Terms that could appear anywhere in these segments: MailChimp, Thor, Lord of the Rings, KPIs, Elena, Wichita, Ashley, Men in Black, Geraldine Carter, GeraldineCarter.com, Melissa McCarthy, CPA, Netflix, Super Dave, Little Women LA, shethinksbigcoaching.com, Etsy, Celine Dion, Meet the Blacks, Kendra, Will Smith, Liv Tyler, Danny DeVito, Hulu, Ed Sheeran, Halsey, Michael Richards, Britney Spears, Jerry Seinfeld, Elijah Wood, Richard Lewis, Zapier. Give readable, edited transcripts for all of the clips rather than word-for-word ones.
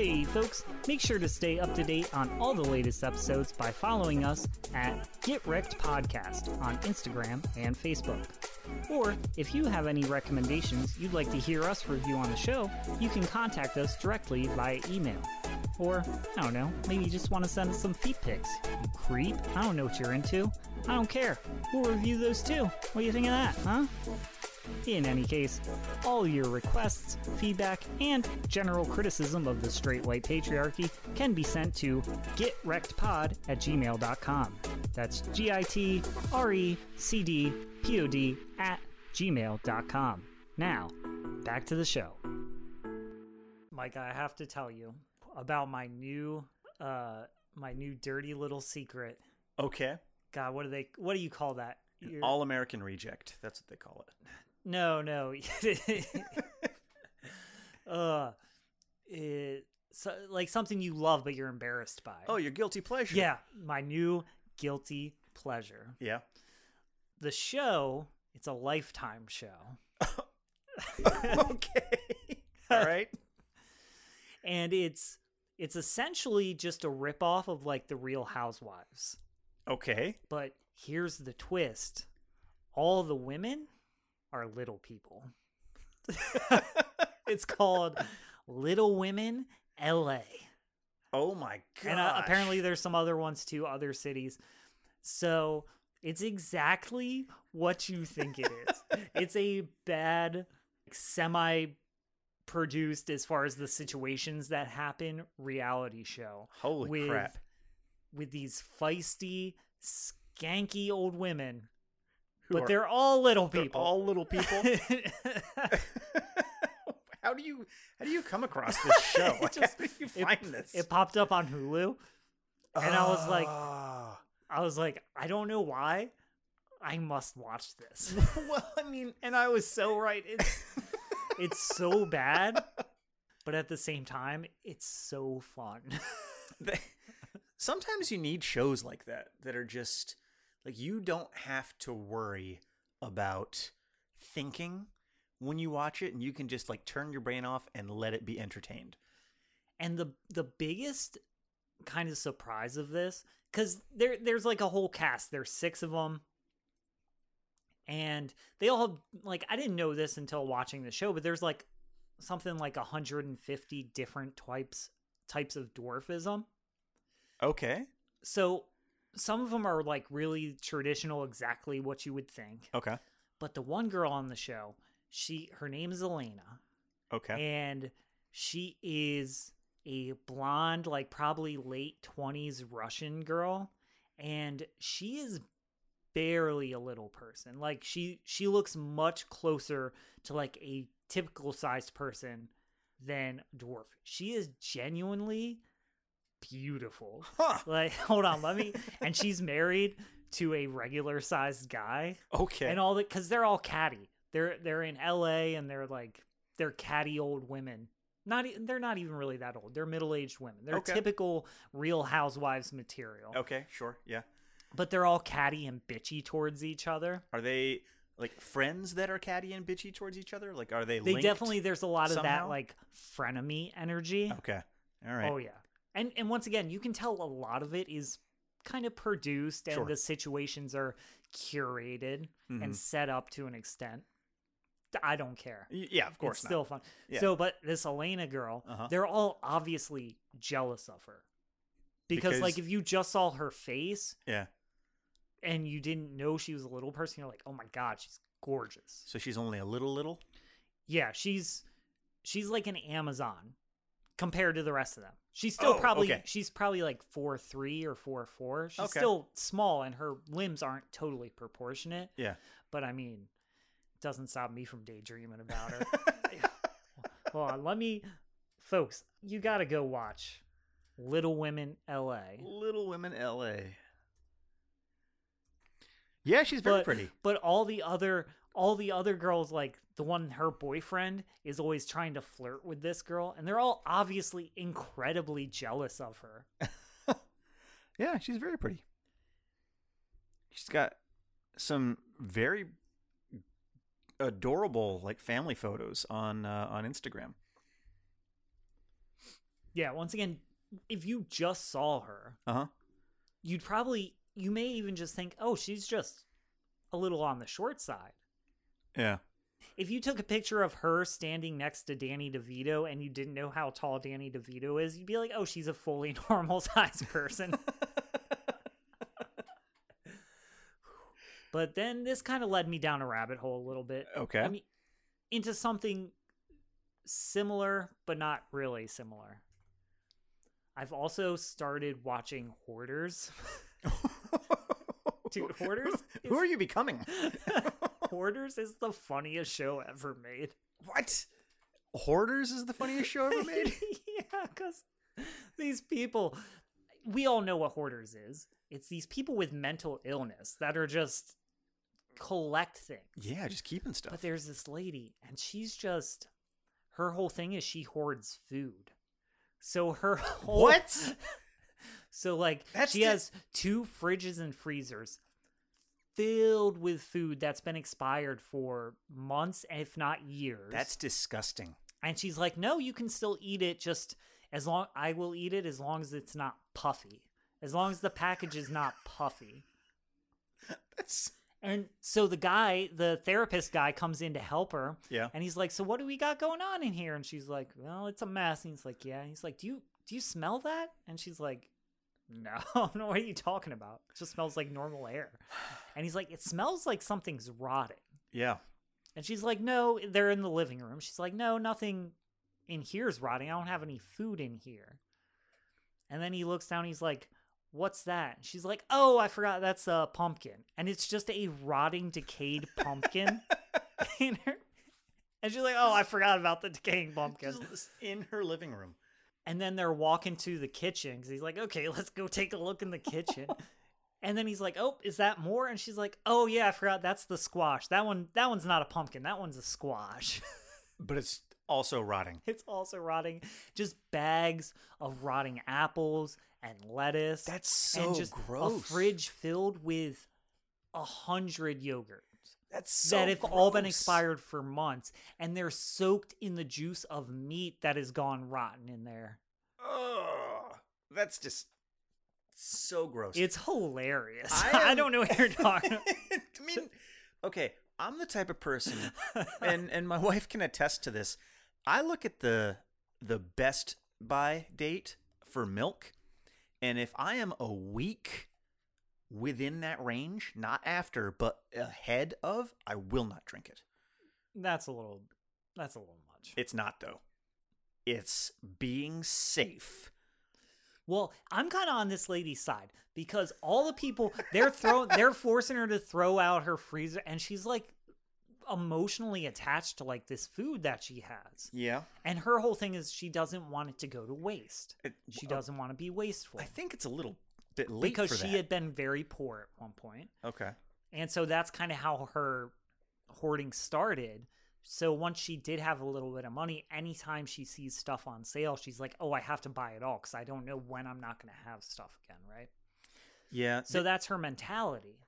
Hey folks, make sure to stay up to date on all the latest episodes by following us at Get Wrecked Podcast on Instagram and Facebook. Or if you have any recommendations you'd like to hear us review on the show, you can contact us directly via email. Or, I don't know, maybe you just want to send us some feet pics. You creep. I don't know what you're into. I don't care. We'll review those too. What do you think of that, huh? In any case, all your requests, feedback, and general criticism of the straight white patriarchy can be sent to getrectpod@gmail.com. That's GITRECDPOD@gmail.com. Now, back to the show. Mike, I have to tell you about my new dirty little secret. Okay. God, what do you call that? An all-American reject. That's what they call it. No. So, like something you love but you're embarrassed by. Oh, your guilty pleasure. Yeah, my new guilty pleasure. Yeah. The show, it's a Lifetime show. Okay. All right. And it's essentially just a ripoff of like the Real Housewives. Okay. But here's the twist. All the women are little people. It's called Little Women LA. Oh my gosh. And apparently there's some other ones too, other cities. So it's exactly what you think it is. It's a bad, like, semi-produced, as far as the situations that happen, reality show. Holy crap. With these feisty, skanky old women. They're all little people. They're all little people? How do you come across this show? How do you find this? It popped up on Hulu. And I was like, I don't know why. I must watch this. Well, I mean, and I was so right. It's so bad. But at the same time, it's so fun. Sometimes you need shows like that are just like, you don't have to worry about thinking when you watch it, and you can just like turn your brain off and let it be entertained. And the biggest kind of surprise of this, because there's like a whole cast, there's 6 of them, and they all have, like, I didn't know this until watching the show, but there's like something like 150 different types of dwarfism. Okay. So some of them are like really traditional, exactly what you would think. Okay. But the one girl on the show, her name is Elena. Okay. And she is a blonde, like probably late 20s Russian girl. And she is barely a little person. Like she looks much closer to like a typical sized person than a dwarf. She is genuinely beautiful. Huh. Like, hold on, and she's married to a regular sized guy. Okay. And all that, because they're all catty. They're in LA, and they're catty old women. They're not even really that old. They're middle-aged women. They're typical Real Housewives material. Okay, sure. Yeah. But they're all catty and bitchy towards each other. Are they like friends that are catty and bitchy towards each other? Like, are they linked? They definitely, there's a lot of that like frenemy energy. Okay. All right. Oh yeah. And once again, you can tell a lot of it is kind of produced, and the situations are curated and set up to an extent. I don't care. Yeah, of course. It's still fun. Yeah. So, but this Elena girl, they're all obviously jealous of her. Because like if you just saw her face and you didn't know she was a little person, you're like, oh my God, she's gorgeous. So she's only a little? Yeah, she's like an Amazon compared to the rest of them. She's still probably like 4'3" or 4'4". She's still small, and her limbs aren't totally proportionate. Yeah. But I mean, it doesn't stop me from daydreaming about her. Hold on, folks, you gotta go watch Little Women LA. Little Women LA. Yeah, she's very pretty. But all the other girls, like the one, her boyfriend is always trying to flirt with this girl, and they're all obviously incredibly jealous of her. Yeah, she's very pretty. She's got some very adorable like family photos on Instagram. Yeah, once again, if you just saw her, you'd probably, you may even just think, oh, she's just a little on the short side. Yeah. If you took a picture of her standing next to Danny DeVito and you didn't know how tall Danny DeVito is, you'd be like, oh, she's a fully normal size person. But then this kind of led me down a rabbit hole a little bit. Okay. I mean, into something similar, but not really similar. I've also started watching Hoarders. Dude, Hoarders? Who are you becoming? Hoarders is the funniest show ever made. What? Hoarders is the funniest show ever made? Yeah, because these people, we all know what Hoarders is. It's these people with mental illness that are just collect things. Yeah, just keeping stuff. But there's this lady, and she's just, her whole thing is she hoards food. So her whole... What? So, like, she has two fridges and freezers filled with food that's been expired for months, if not years. That's disgusting. And she's like, no, you can still eat it, just as long, I will eat it as long as it's not puffy. As long as the package is not puffy. That's... And so the guy, the therapist guy, comes in to help her. Yeah. And he's like, so what do we got going on in here? And she's like, well, it's a mess. And he's like, yeah. And he's like, do you smell that? And she's like, no, what are you talking about? It just smells like normal air. And he's like, it smells like something's rotting. Yeah. And she's like, no, they're in the living room. She's like, no, nothing in here is rotting. I don't have any food in here. And then he looks down. He's like, what's that? She's like, oh, I forgot. That's a pumpkin. And it's just a rotting, decayed pumpkin in her. And she's like, oh, I forgot about the decaying pumpkin. Just in her living room. And then they're walking to the kitchen because he's like, okay, let's go take a look in the kitchen. And then he's like, oh, is that more? And she's like, oh, yeah, I forgot. That's the squash. That one's not a pumpkin. That one's a squash. But it's also rotting. It's also rotting. Just bags of rotting apples and lettuce. That's so gross. A fridge filled with 100 yogurts. That's so gross. That have all been expired for months, and they're soaked in the juice of meat that has gone rotten in there. Oh, that's just so gross. It's hilarious. I don't know what you're talking about. I mean, okay, I'm the type of person, and my wife can attest to this. I look at the Best Buy date for milk, and if I am a week within that range, not after, but ahead of, I will not drink it. That's a little much. It's not, though. It's being safe. Well, I'm kind of on this lady's side because all the people, they're forcing her to throw out her freezer, and she's like emotionally attached to like this food that she has. Yeah. And her whole thing is she doesn't want it to go to waste. She doesn't want to be wasteful. I think it's a little bit late because she had been very poor at one point. Okay. And so that's kind of how her hoarding started. So once she did have a little bit of money, anytime she sees stuff on sale, she's like, oh, I have to buy it all because I don't know when I'm not going to have stuff again, right? Yeah. So that's her mentality.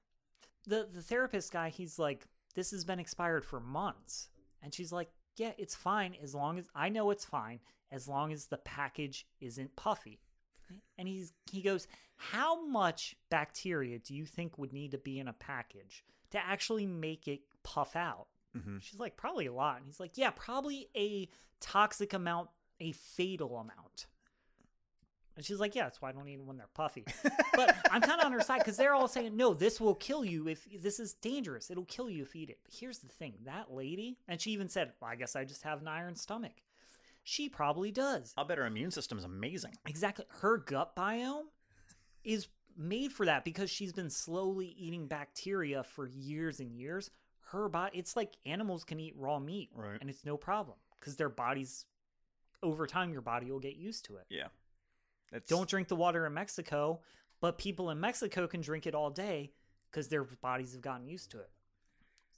The therapist guy, he's like, this has been expired for months. And she's like, yeah, it's fine as long as, I know it's fine as long as the package isn't puffy. And he goes, how much bacteria do you think would need to be in a package to actually make it puff out? Mm-hmm. She's like, probably a lot. And he's like, yeah, probably a toxic amount, a fatal amount. And she's like, yeah, that's why I don't eat them when they're puffy. But I'm kind of on her side because they're all saying, no, this will kill you. If this is dangerous, it'll kill you if you eat it. But here's the thing, that lady, and she even said, well, I guess I just have an iron stomach. She probably does. I'll bet her immune system is amazing. Exactly. Her gut biome is made for that because she's been slowly eating bacteria for years and years. Her body, it's like animals can eat raw meat, right? And it's no problem because their bodies, over time, your body will get used to it. Yeah. Don't drink the water in Mexico, but people in Mexico can drink it all day because their bodies have gotten used to it.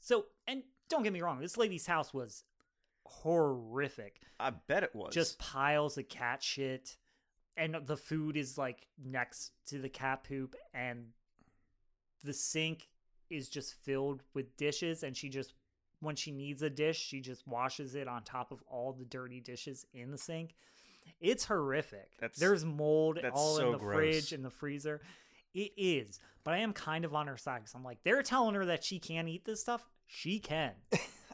So, and don't get me wrong, this lady's house was horrific. I bet it was. Just piles of cat shit, and the food is like next to the cat poop, and the sink is just filled with dishes, and she just, when she needs a dish, she just washes it on top of all the dirty dishes in the sink. It's horrific. There's mold all in the fridge and the freezer. It is. But I am kind of on her side because I'm like, they're telling her that she can't eat this stuff. She can.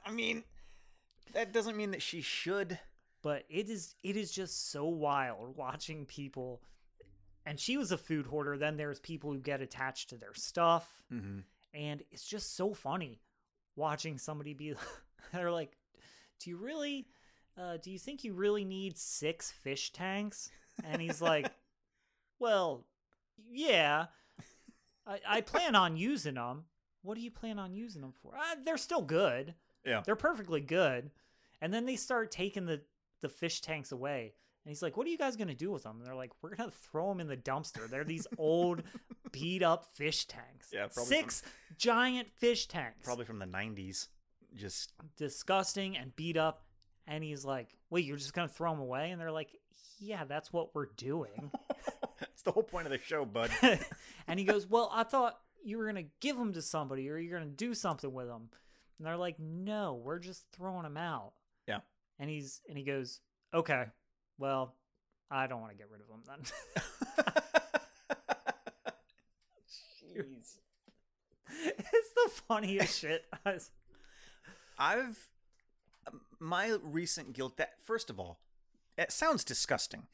I mean, that doesn't mean that she should. But it is just so wild watching people. And she was a food hoarder. Then there's people who get attached to their stuff. Mm-hmm. And it's just so funny watching somebody be they're like, do you really, do you think you really need 6 fish tanks? And he's like, well, yeah, I plan on using them. What do you plan on using them for? They're still good. Yeah. They're perfectly good. And then they start taking the fish tanks away. And he's like, what are you guys going to do with them? And they're like, we're going to throw them in the dumpster. They're these old beat up fish tanks. Yeah, probably 6 giant fish tanks. Probably from the 90s. Just disgusting and beat up. And he's like, wait, you're just going to throw them away? And they're like, yeah, that's what we're doing. That's the whole point of the show, bud. And he goes, well, I thought you were going to give them to somebody or you're going to do something with them. And they're like, no, we're just throwing them out. Yeah. And he goes, okay, well, I don't want to get rid of them then. Jeez. It's the funniest shit. My recent guilt that, first of all, it sounds disgusting.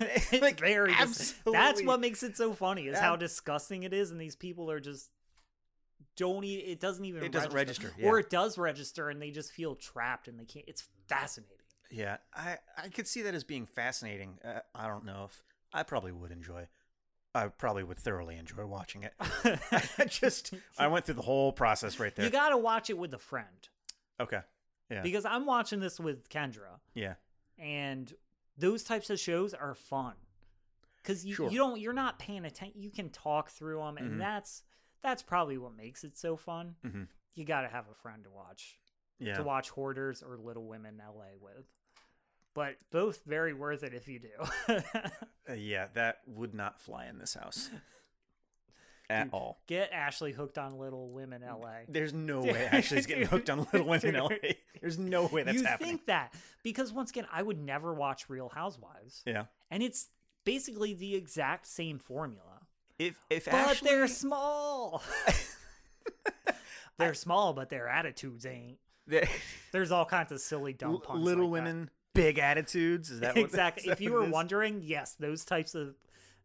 It's like, very disgusting. That's what makes it so funny is how disgusting it is. And these people are just it doesn't register. Or it does register and they just feel trapped and they can't. It's fascinating. Yeah. I could see that as being fascinating. I don't know if I probably would enjoy. I probably would thoroughly enjoy watching it. I went through the whole process right there. You got to watch it with a friend. Okay. Yeah. Because I'm watching this with Kendra. Yeah. And those types of shows are fun. Because you're not paying attention. You can talk through them. And mm-hmm. that's probably what makes it so fun. Mm-hmm. You got to have a friend to watch. Yeah. To watch Hoarders or Little Women LA with. But both very worth it if you do. Yeah, that would not fly in this house. At all. Get Ashley hooked on Little Women LA. There's no way Ashley's getting hooked on Little Women LA. There's no way that's happening. You think that. Because once again, I would never watch Real Housewives. Yeah. And it's basically the exact same formula. But Ashley... they're small. They're small, but their attitudes ain't. There's all kinds of silly, dumb puns. Little like Women, big attitudes. Is that what exactly? If you were wondering, yes, those types of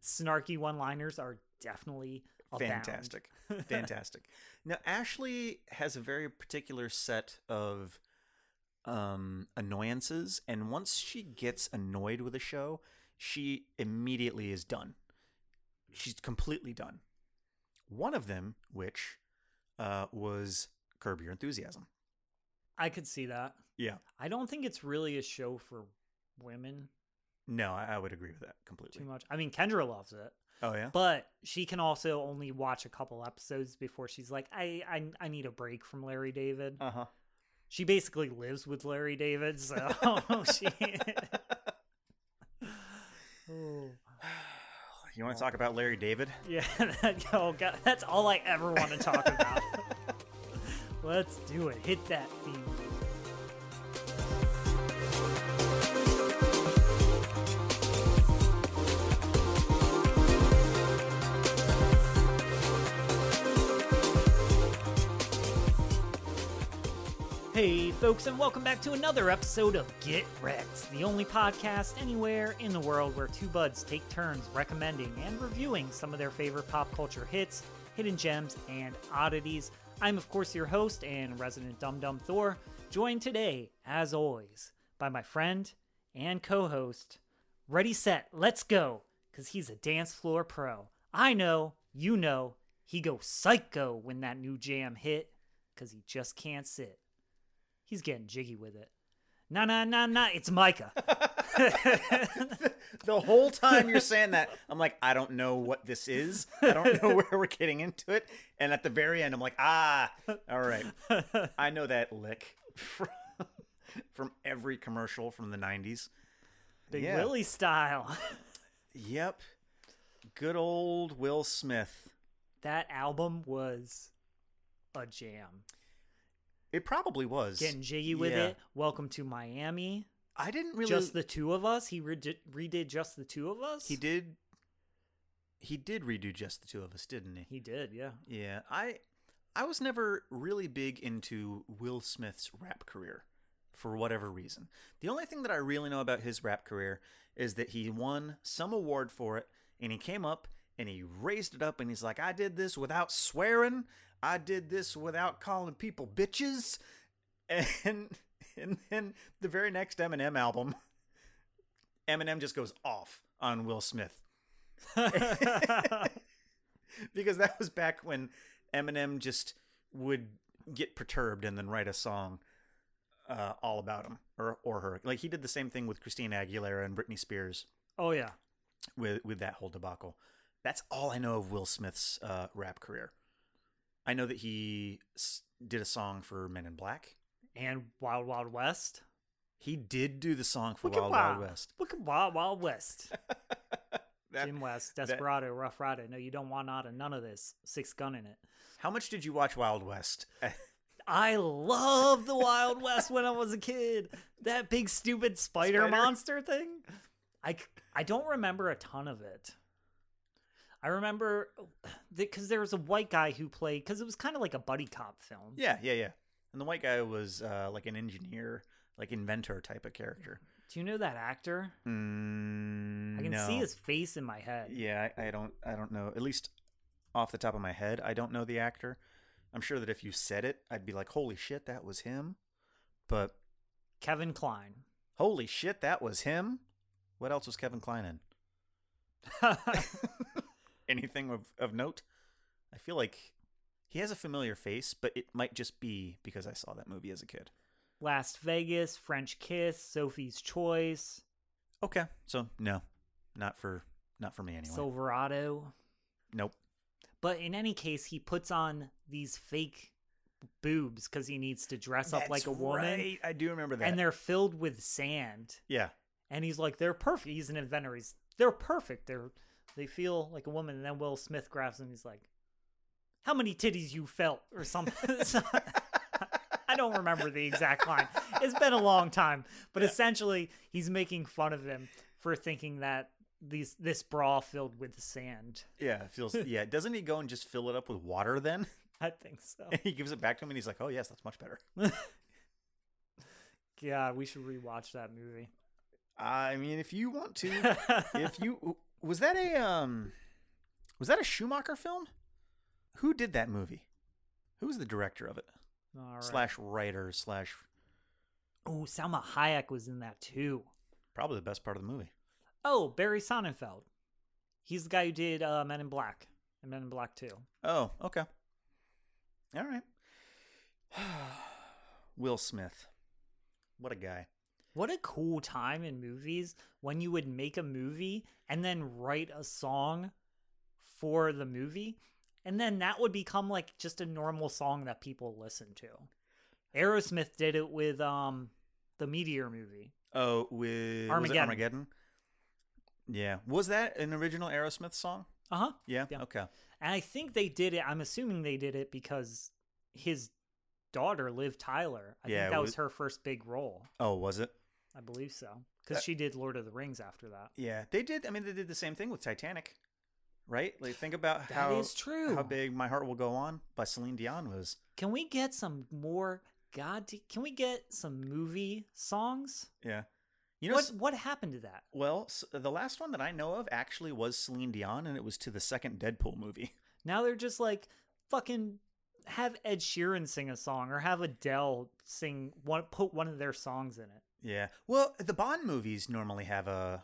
snarky one-liners are definitely fantastic. Fantastic. Now, Ashley has a very particular set of annoyances, and once she gets annoyed with a show, she immediately is done. She's completely done. One of them, which was Curb Your Enthusiasm. I could see that. Yeah. I don't think it's really a show for women. No, I would agree with that completely. Too much. I mean, Kendra loves it. Oh, yeah? But she can also only watch a couple episodes before she's like, I need a break from Larry David. Uh-huh. She basically lives with Larry David, so she... Ooh. You want to talk about Larry David? Yeah, that's all I ever want to talk about. Let's do it. Hit that theme. Hey, folks, and welcome back to another episode of Get Wrecked, the only podcast anywhere in the world where two buds take turns recommending and reviewing some of their favorite pop culture hits, hidden gems, and oddities. I'm, of course, your host and resident dum-dum Thor, joined today, as always, by my friend and co-host, Ready, Set, Let's Go, because he's a dance floor pro. I know, you know, he goes psycho when that new jam hit, because he just can't sit. He's getting jiggy with it. Nah, it's Micah. The whole time you're saying that, I'm like, I don't know what this is. I don't know where we're getting into it. And at the very end, I'm like, all right. I know that lick from every commercial from the 90s. Big Willie style. Yep. Good old Will Smith. That album was a jam. It probably was. Getting jiggy with it. Welcome to Miami. I didn't really... Just the two of us? He redid Just the Two of Us? He did redo Just the Two of Us, didn't he? He did, yeah. Yeah. I was never really big into Will Smith's rap career for whatever reason. The only thing that I really know about his rap career is that he won some award for it, and he came up and he raised it up and he's like, I did this without swearing. I did this without calling people bitches. And then the very next Eminem album, Eminem just goes off on Will Smith. Because that was back when Eminem just would get perturbed and then write a song all about him or her. Like, he did the same thing with Christina Aguilera and Britney Spears. Oh, yeah. With that whole debacle. That's all I know of Will Smith's rap career. I know that he did a song for Men in Black. And Wild Wild West. He did do the song for Wild Wild West. Look at Wild Wild West. Jim West, Desperado, Rough Rider. No, you don't want out of none of this. Six Gun in it. How much did you watch Wild West? I loved the Wild West when I was a kid. That big stupid spider monster thing. I don't remember a ton of it. I remember because there was a white guy who played, because it was kind of like a buddy cop film. Yeah. And the white guy was like an engineer, like inventor type of character. Do you know that actor? I can see his face in my head. Yeah, I don't know. At least off the top of my head, I don't know the actor. I'm sure that if you said it, I'd be like, holy shit, that was him. But Kevin Kline. Holy shit, that was him? What else was Kevin Kline in? Anything of note? I feel like... He has a familiar face, but it might just be because I saw that movie as a kid. Las Vegas, French Kiss, Sophie's Choice. Okay, so no, not for me anyway. Silverado. Nope. But in any case, he puts on these fake boobs because he needs to dress up like a woman. Right. I do remember that. And they're filled with sand. Yeah. And he's like, they're perfect. He's an inventor. They're perfect. They feel like a woman. And then Will Smith grabs him. And he's like, how many titties you felt or something. I don't remember the exact line. It's been a long time. But essentially, he's making fun of him for thinking that this bra filled with sand. Yeah, it feels. Yeah, doesn't he go and just fill it up with water then? I think so. And he gives it back to him and he's like, oh, yes, that's much better. Yeah, we should rewatch that movie. I mean, if you want to. Was that a Schumacher film? Who did that movie? Who was the director of it? All right. /writer/ Oh, Salma Hayek was in that too. Probably the best part of the movie. Oh, Barry Sonnenfeld. He's the guy who did Men in Black and Men in Black 2. Oh, okay. All right. Will Smith. What a guy. What a cool time in movies when you would make a movie and then write a song for the movie. And then that would become like just a normal song that people listen to. Aerosmith did it with the Meteor movie. Oh, with Armageddon. Was it Armageddon? Yeah. Was that an original Aerosmith song? Uh-huh. Yeah. Okay. And I think they did it. I'm assuming they did it because his daughter, Liv Tyler. I think that was her first big role. Oh, was it? I believe so. Because she did Lord of the Rings after that. Yeah. They did. I mean, they did the same thing with Titanic. Right? Like, think about how big My Heart Will Go On by Celine Dion was. Can we get some more can we get some movie songs? Yeah. You know what happened to that? Well, the last one that I know of actually was Celine Dion, and it was to the second Deadpool movie. Now they're just like, fucking have Ed Sheeran sing a song or have Adele sing put one of their songs in it. Yeah. Well, the Bond movies normally have a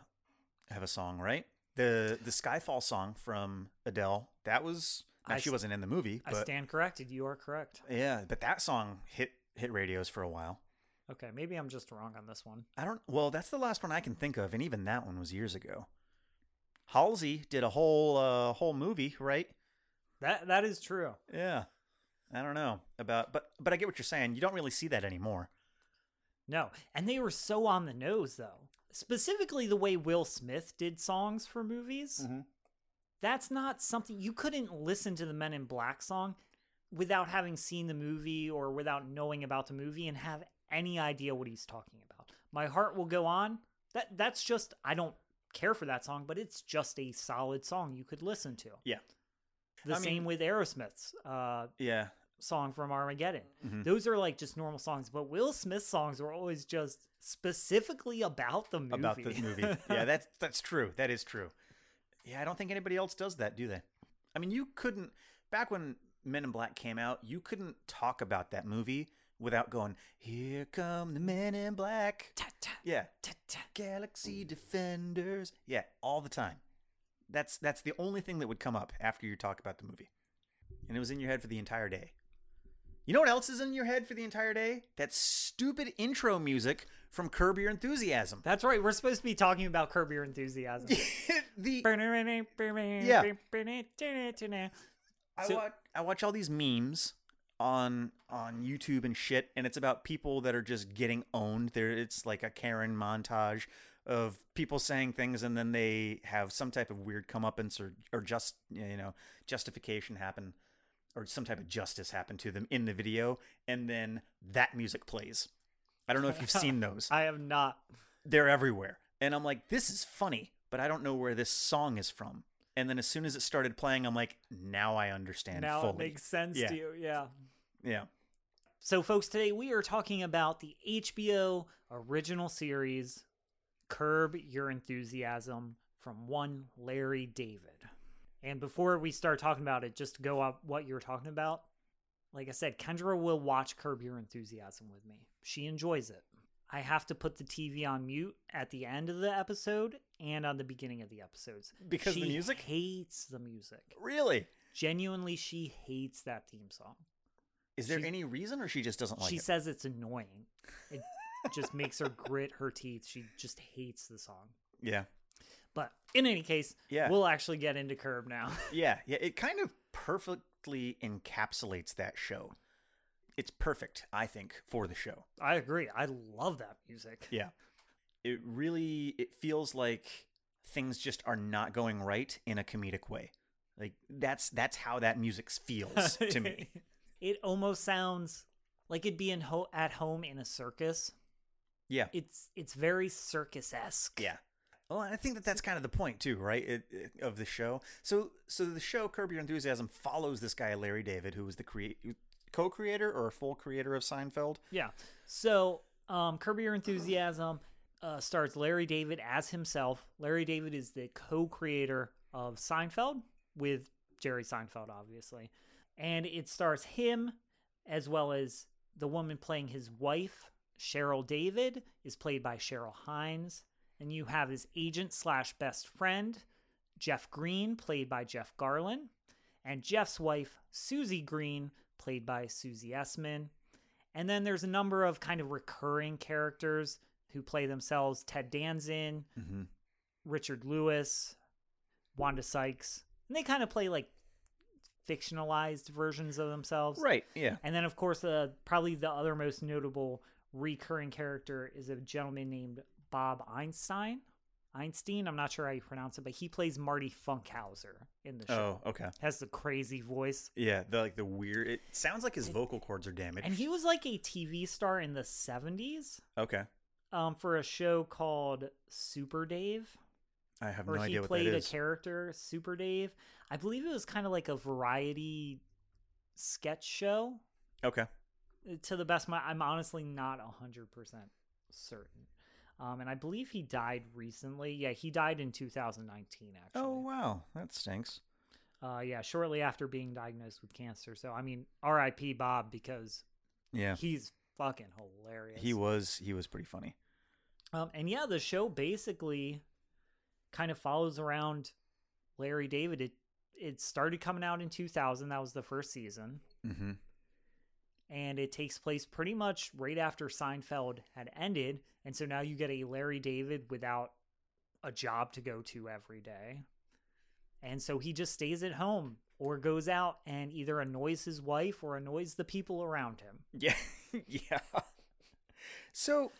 song, right? The Skyfall song from Adele, that was... Now, she wasn't in the movie, but... I stand corrected. You are correct. Yeah, but that song hit radios for a while. Okay, maybe I'm just wrong on this one. Well, that's the last one I can think of, and even that one was years ago. Halsey did a whole movie, right? That is true. Yeah. I don't know about... But I get what you're saying. You don't really see that anymore. No, and they were so on the nose, though. Specifically the way Will Smith did songs for movies, mm-hmm. That's not something... You couldn't listen to the Men in Black song without having seen the movie or without knowing about the movie and have any idea what he's talking about. My Heart Will Go On. That's just, I don't care for that song, but it's just a solid song you could listen to. Yeah. The same with Aerosmith's song from Armageddon. Mm-hmm. Those are like just normal songs, but Will Smith's songs were always just specifically about the movie. About the movie. Yeah, that's true. That is true. Yeah, I don't think anybody else does that, do they? I mean, you couldn't, back when Men in Black came out, you couldn't talk about that movie without going, "Here come the Men in Black." Ta-ta, yeah. Ta-ta. Galaxy Defenders. Yeah, all the time. That's the only thing that would come up after you talk about the movie. And it was in your head for the entire day. You know what else is in your head for the entire day? That stupid intro music from Curb Your Enthusiasm. That's right. We're supposed to be talking about Curb Your Enthusiasm. Yeah. I watch all these memes on YouTube and shit, and it's about people that are just getting owned. It's like a Karen montage of people saying things, and then they have some type of weird comeuppance or just, you know, justification happen, or some type of justice happen to them in the video, and then that music plays. I don't know if you've seen those. I have not. They're everywhere. And I'm like, this is funny, but I don't know where this song is from. And then as soon as it started playing, I'm like, now I understand now fully. Now it makes sense to you. Yeah. Yeah. So, folks, today we are talking about the HBO original series, Curb Your Enthusiasm, from one Larry David. And before we start talking about it, just to go up what you were talking about, like I said, Kendra will watch Curb Your Enthusiasm with me. She enjoys it. I have to put the TV on mute at the end of the episode and on the beginning of the episodes. Because the music? She hates the music. Really? Genuinely, she hates that theme song. Is there any reason, or she just doesn't like it? She says it's annoying. It just makes her grit her teeth. She just hates the song. Yeah. But in any case, we'll actually get into Curb now. Yeah. It kind of perfectly encapsulates that show. It's perfect, I think, for the show. I agree. I love that music. Yeah. It feels like things just are not going right in a comedic way. Like that's how that music feels to me. It almost sounds like it'd be at home in a circus. Yeah. It's very circus-esque. Yeah. Well, I think that's kind of the point too, right? Of the show. So the show Curb Your Enthusiasm follows this guy Larry David, who was the co-creator or a full creator of Seinfeld. Yeah. So Curb Your Enthusiasm starts Larry David as himself. Larry David is the co-creator of Seinfeld with Jerry Seinfeld, obviously. And it stars him as well as the woman playing his wife, Cheryl David, is played by Cheryl Hines. And you have his agent / best friend, Jeff Green, played by Jeff Garlin. And Jeff's wife, Susie Green, played by Susie Essman. And then there's a number of kind of recurring characters who play themselves. Ted Danson, mm-hmm. Richard Lewis, Wanda Sykes. And they kind of play like fictionalized versions of themselves. Right, yeah. And then, of course, probably the other most notable recurring character is a gentleman named Bob Einstein. I'm not sure how you pronounce it, but he plays Marty Funkhauser in the show. Oh, okay. Has the crazy voice. Yeah, the weird. It sounds like his vocal cords are damaged. And he was like a TV star in the 70s. Okay. For a show called Super Dave. I have no idea what that is. He played a character, Super Dave. I believe it was kind of like a variety sketch show. Okay. To the best of my, I'm honestly not 100% certain. And I believe he died recently. Yeah, he died in 2019, actually. Oh, wow. That stinks. Shortly after being diagnosed with cancer. So, I mean, R.I.P. Bob, because he's fucking hilarious. He was pretty funny. The show basically kind of follows around Larry David. It started coming out in 2000. That was the first season. Mm-hmm. And it takes place pretty much right after Seinfeld had ended. And so now you get a Larry David without a job to go to every day. And so he just stays at home or goes out and either annoys his wife or annoys the people around him. Yeah. Yeah. So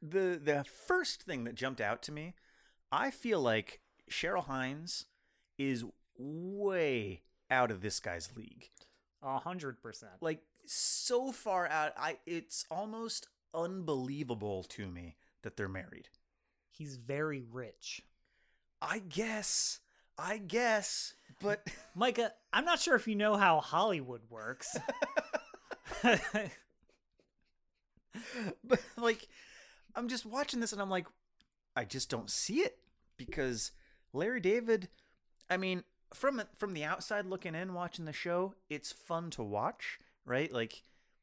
the first thing that jumped out to me, I feel like Cheryl Hines is way out of this guy's league. 100%. Like, so far out, it's almost unbelievable to me that they're married. He's very rich. I guess, but... Micah, I'm not sure if you know how Hollywood works. But, like, I'm just watching this and I'm like, I just don't see it. Because Larry David, I mean, from the outside looking in, watching the show, it's fun to watch, right? Like,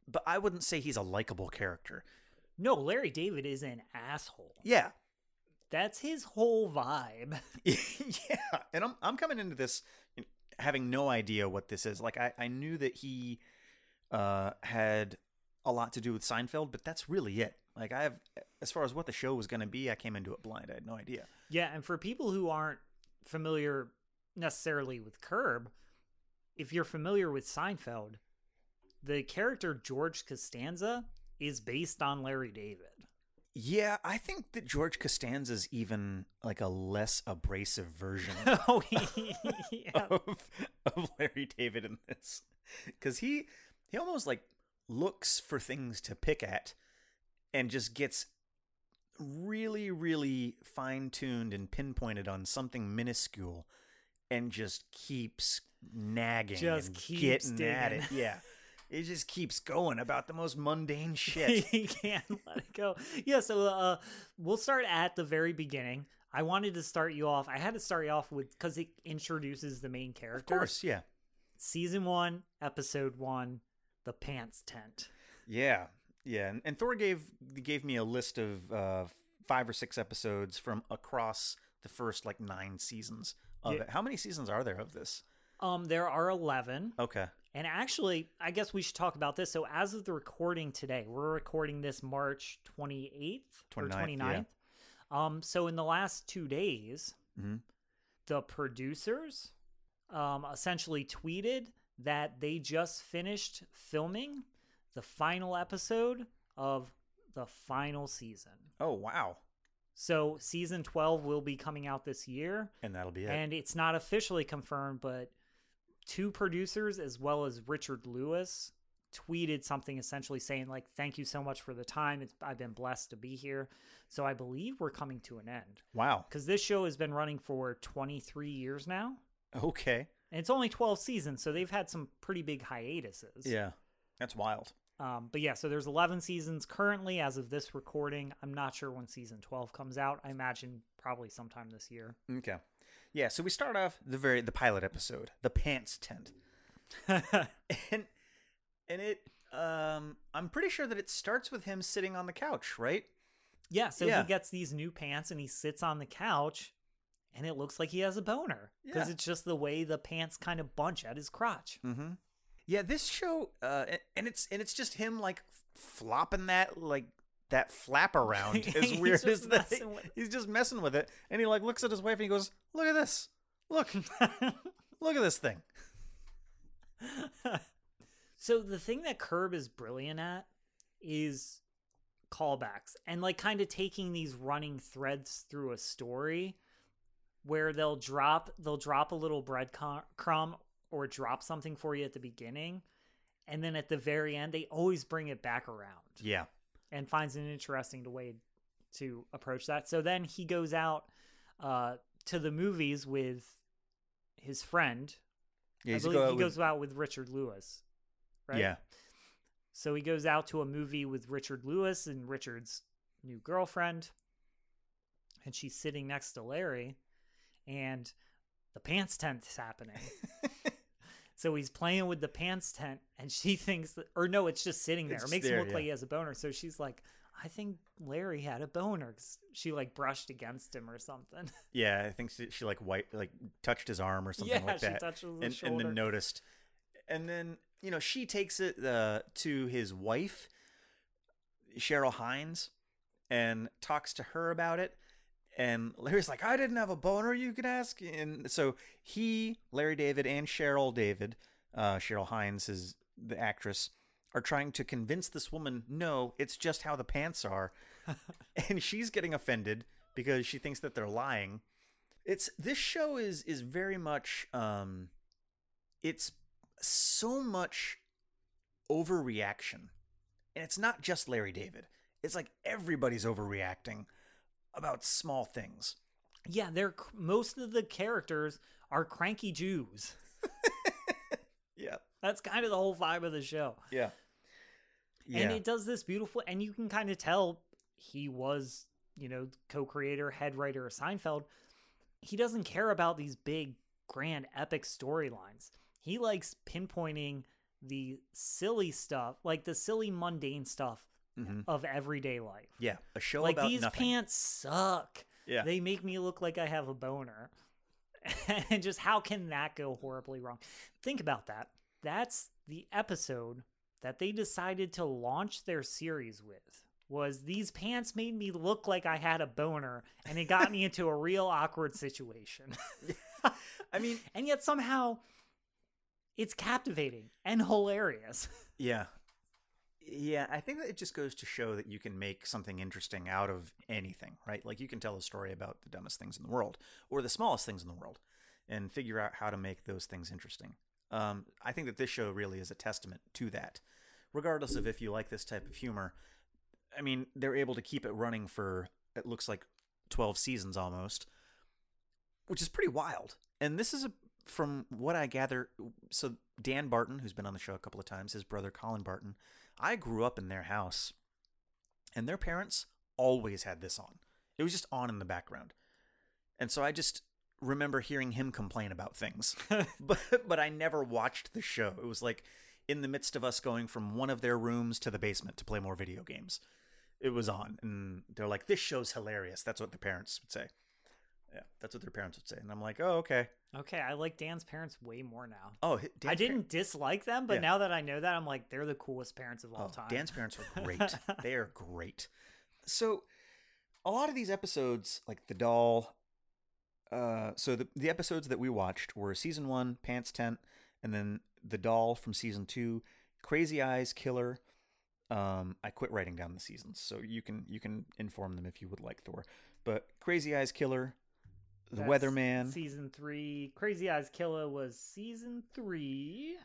but I wouldn't say he's a likable character. No, Larry David is an asshole. Yeah. That's his whole vibe. Yeah. And I'm coming into this having no idea what this is. Like, I knew that he had a lot to do with Seinfeld, but that's really it. Like, I have, as far as what the show was going to be, I came into it blind. I had no idea. Yeah. And for people who aren't familiar necessarily with Curb, if you're familiar with Seinfeld, the character George Costanza is based on Larry David. Yeah, I think that George Costanza's even like a less abrasive version of Larry David in this. Because he almost like looks for things to pick at and just gets really, really fine-tuned and pinpointed on something minuscule and just keeps nagging and getting at it. Yeah. It just keeps going about the most mundane shit. He can't let it go. Yeah, so we'll start at the very beginning. I wanted to start you off. I had to start you off with, because it introduces the main character. Of course, yeah. Season 1, Episode 1, The Pants Tent. Yeah, yeah. And Thor gave me a list of 5 or 6 episodes from across the first, like, 9 seasons of it. How many seasons are there of this? There are 11. Okay. And actually, I guess we should talk about this. So as of the recording today, we're recording this March 28th or 29th. Yeah. So in the last 2 days, mm-hmm. the producers essentially tweeted that they just finished filming the final episode of the final season. Oh, wow. So season 12 will be coming out this year. And that'll be it. And it's not officially confirmed, but... 2 producers, as well as Richard Lewis, tweeted something essentially saying, like, thank you so much for the time. I've been blessed to be here. So I believe we're coming to an end. Wow. Because this show has been running for 23 years now. Okay. And it's only 12 seasons, so they've had some pretty big hiatuses. Yeah. That's wild. But yeah, so there's 11 seasons currently as of this recording. I'm not sure when season 12 comes out. I imagine probably sometime this year. Okay. Yeah, so we start off the pilot episode, The Pants Tent. and it I'm pretty sure that it starts with him sitting on the couch, right? Yeah, so yeah. He gets these new pants and he sits on the couch and it looks like he has a boner because it's just the way the pants kind of bunch at his crotch. Mm-hmm. Yeah, this show, and it's just him like flopping that like that flap around. As weird as that, he's just messing with it, and he like looks at his wife and he goes, "Look at this, look at this thing." So the thing that Curb is brilliant at is callbacks and like kind of taking these running threads through a story, where they'll drop a little breadcrumb. Or drop something for you at the beginning, and then at the very end, they always bring it back around. Yeah. And finds an interesting way to approach that. So then he goes out to the movies with his friend. Yeah, he goes out with Richard Lewis, right? Yeah. So he goes out to a movie with Richard Lewis and Richard's new girlfriend, and she's sitting next to Larry, and the pants tent is happening. So he's playing with the pants tent, and she thinks that, or no, it's just sitting there. It makes him look like he has a boner. So she's like, I think Larry had a boner. 'Cause she like brushed against him or something. Yeah, I think she like touched his arm or something like that. Yeah, she touched his shoulder. And then noticed. And then, you know, she takes it to his wife, Cheryl Hines, and talks to her about it. And Larry's like, I didn't have a boner, you could ask. And so Larry David and Cheryl David, Cheryl Hines is the actress, are trying to convince this woman, no, it's just how the pants are. And she's getting offended because she thinks that they're lying. This show is very much, it's so much overreaction. And it's not just Larry David. It's like everybody's overreacting about small things. Yeah, they're most of the characters are cranky Jews. Yeah. That's kind of the whole vibe of the show. Yeah. Yeah. And it does this beautiful, and you can kind of tell he was, you know, co-creator, head writer of Seinfeld. He doesn't care about these big, grand, epic storylines. He likes pinpointing the silly stuff, like the silly, mundane stuff mm-hmm. of everyday life. Yeah, a show like about these nothing. Pants suck. Yeah, they make me look like I have a boner. And just how can that go horribly wrong? Think about that. That's the episode that they decided to launch their series with. Was these pants made me look like I had a boner, and it got me into a real awkward situation. I mean, and yet somehow it's captivating and hilarious. Yeah. Yeah, I think that it just goes to show that you can make something interesting out of anything, right? Like you can tell a story about the dumbest things in the world or the smallest things in the world and figure out how to make those things interesting. I think that this show really is a testament to that. Regardless of if you like this type of humor, I mean, they're able to keep it running for, it looks like 12 seasons almost, which is pretty wild. And this is a, from what I gather, so Dan Barton, who's been on the show a couple of times, his brother Colin Barton, I grew up in their house, and their parents always had this on. It was just on in the background. And so I just remember hearing him complain about things, but I never watched the show. It was like in the midst of us going from one of their rooms to the basement to play more video games. It was on, and they're like, this show's hilarious. That's what the parents would say. Yeah, that's what their parents would say. And I'm like, oh, okay. Okay, I like Dan's parents way more now. Oh, Dan's I didn't dislike them, but yeah. Now that I know that, I'm like, they're the coolest parents of all time. Dan's parents are great. They are great. So a lot of these episodes, like The Doll, so the episodes that we watched were Season 1, Pants Tent, and then The Doll from Season 2, Crazy Eyes, Killer. I quit writing down the seasons, so you can inform them if you would like, Thor. But Crazy Eyes, Killer... The That's Weatherman. Season 3. Crazy Eyes Killer was Season 3,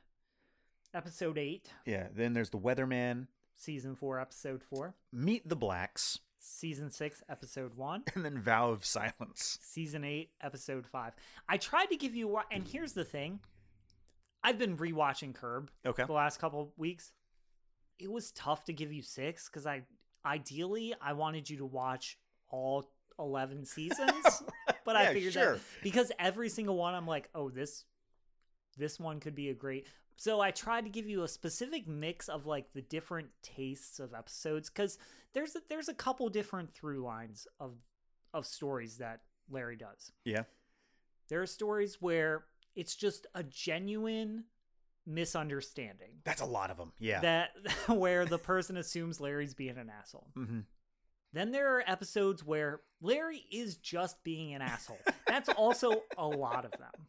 Episode 8. Yeah, then there's The Weatherman. Season 4, Episode 4. Meet the Blacks. Season 6, Episode 1. And then Vow of Silence. Season 8, Episode 5. I tried to give you... And here's the thing. I've been rewatching Curb the last couple of weeks. It was tough to give you 6, because I wanted you to watch all 11 seasons. But yeah, I figured that because every single one I'm like, oh, this one could be a great. So I tried to give you a specific mix of like the different tastes of episodes, because there's a couple different through lines of stories that Larry does. Yeah. There are stories where it's just a genuine misunderstanding. That's a lot of them. Yeah. That where the person assumes Larry's being an asshole. Mm-hmm. Then there are episodes where Larry is just being an asshole. That's also a lot of them.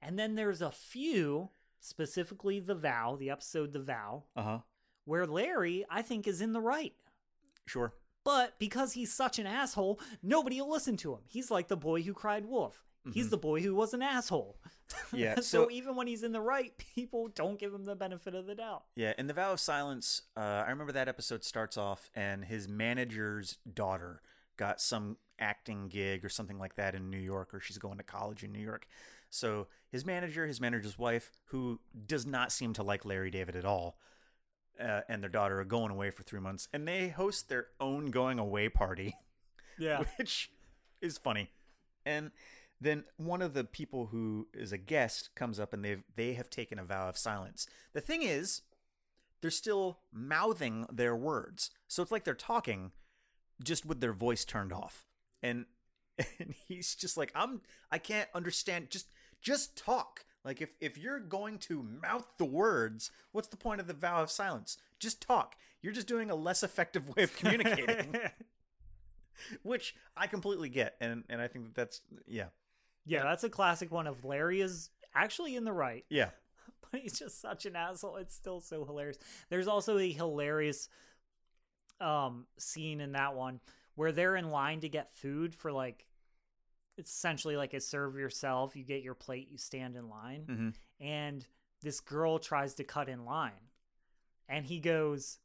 And then there's a few, specifically The Vow, the episode The Vow, where Larry, I think, is in the right. Sure. But because he's such an asshole, nobody will listen to him. He's like the boy who cried wolf. Mm-hmm. He's the boy who was an asshole. Yeah. So even when he's in the right, people don't give him the benefit of the doubt. Yeah. In The Vow of Silence, I remember that episode starts off and his manager's daughter got some acting gig or something like that in New York, or she's going to college in New York. So his manager, his manager's wife, who does not seem to like Larry David at all, and their daughter are going away for 3 months, and they host their own going away party. Yeah. Which is funny. And then one of the people who is a guest comes up, and they have taken a vow of silence. The thing is, they're still mouthing their words. So it's like they're talking just with their voice turned off. And he's just like, I can't understand. Just talk. Like if you're going to mouth the words, what's the point of the vow of silence? Just talk. You're just doing a less effective way of communicating, which I completely get. And I think that's. Yeah, that's a classic one of Larry is actually in the right. Yeah. But he's just such an asshole. It's still so hilarious. There's also a hilarious scene in that one where they're in line to get food for like, it's essentially like a serve yourself. You get your plate, you stand in line. Mm-hmm. And this girl tries to cut in line. And he goes,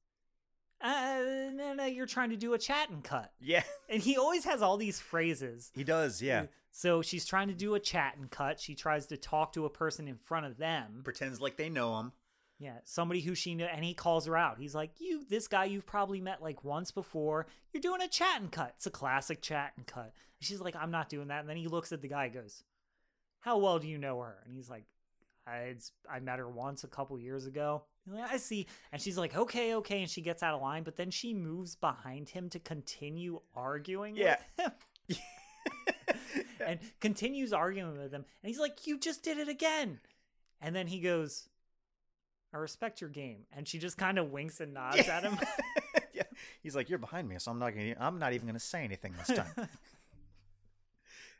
and then you're trying to do a chat and cut. Yeah. And he always has all these phrases. He does, yeah. So she's trying to do a chat and cut. She tries to talk to a person in front of them. Pretends like they know him. Yeah, somebody who she knew, and he calls her out. He's like, "You, this guy you've probably met like once before. You're doing a chat and cut. It's a classic chat and cut." And she's like, "I'm not doing that." And then he looks at the guy and goes, "How well do you know her?" And he's like, I met her once a couple years ago. Like, I see. And she's like, okay. And she gets out of line, but then she moves behind him to continue arguing with him. And continues arguing with him. And he's like, "You just did it again." And then he goes, "I respect your game." And she just kind of winks and nods at him. Yeah. He's like, "You're behind me, so I'm not even going to say anything this time."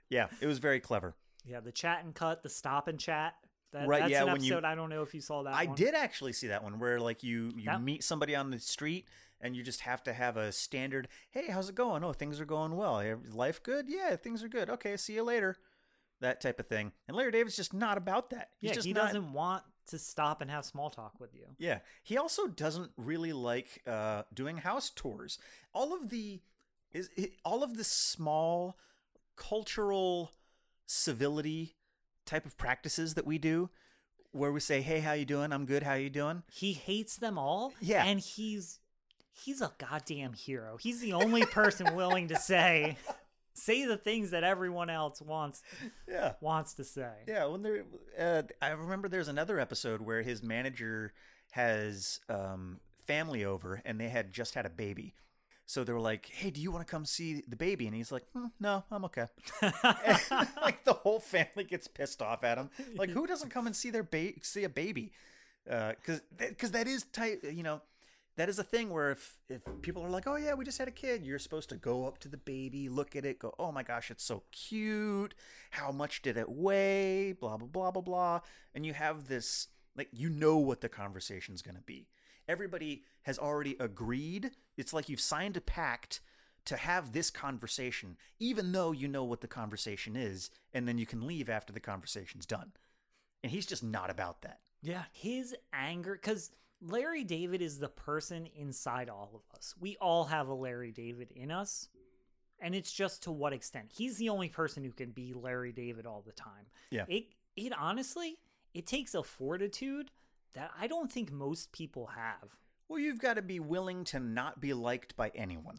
Yeah, it was very clever. Yeah, the chat and cut, the stop and chat. That's an episode, I don't know if you saw that one. I did actually see that one where like you meet somebody on the street and you just have to have a standard, "Hey, how's it going? Oh, things are going well. Life good? Yeah, things are good. Okay, see you later." That type of thing. And Larry David's just not about that. He doesn't want to stop and have small talk with you. Yeah. He also doesn't really like doing house tours. All of the small cultural civility type of practices that we do where we say, "Hey, how you doing? I'm good. How you doing?" He hates them all. Yeah. And he's a goddamn hero. He's the only person willing to say the things that everyone else wants to say. Yeah. When there, I remember there's another episode where his manager has family over and they had just had a baby. So they were like, "Hey, do you want to come see the baby?" And he's like, "No, I'm okay." And, like, the whole family gets pissed off at him. Like, who doesn't come and see a baby? Because that is tight. You know, that is a thing where if people are like, "Oh yeah, we just had a kid," you're supposed to go up to the baby, look at it, go, "Oh my gosh, it's so cute. How much did it weigh? Blah blah blah blah blah." And you have this, like, you know what the conversation's gonna be. Everybody has already agreed. It's like you've signed a pact to have this conversation, even though you know what the conversation is, and then you can leave after the conversation's done. And he's just not about that. Yeah. His anger, because Larry David is the person inside all of us. We all have a Larry David in us, and it's just to what extent. He's the only person who can be Larry David all the time. Yeah. It honestly, it takes a fortitude that I don't think most people have. Well, you've got to be willing to not be liked by anyone.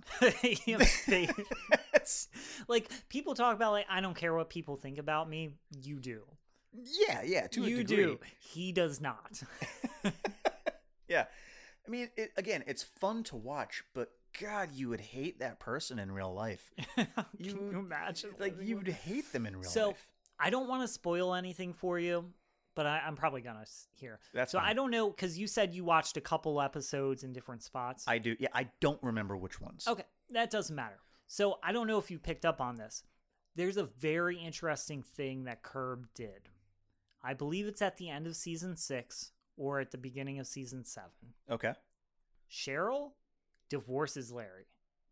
Like, people talk about, like, "I don't care what people think about me." You do. Yeah, to a degree. You do. He does not. Yeah. I mean, it's fun to watch, but God, you would hate that person in real life. Can you imagine? Like, you would hate them in real life. So, I don't want to spoil anything for you, but I'm probably going to hear. That's so fine. I don't know, because you said you watched a couple episodes in different spots. I do. Yeah, I don't remember which ones. Okay, that doesn't matter. So I don't know if you picked up on this. There's a very interesting thing that Curb did. I believe it's at the end of season 6 or at the beginning of season 7. Okay. Cheryl divorces Larry.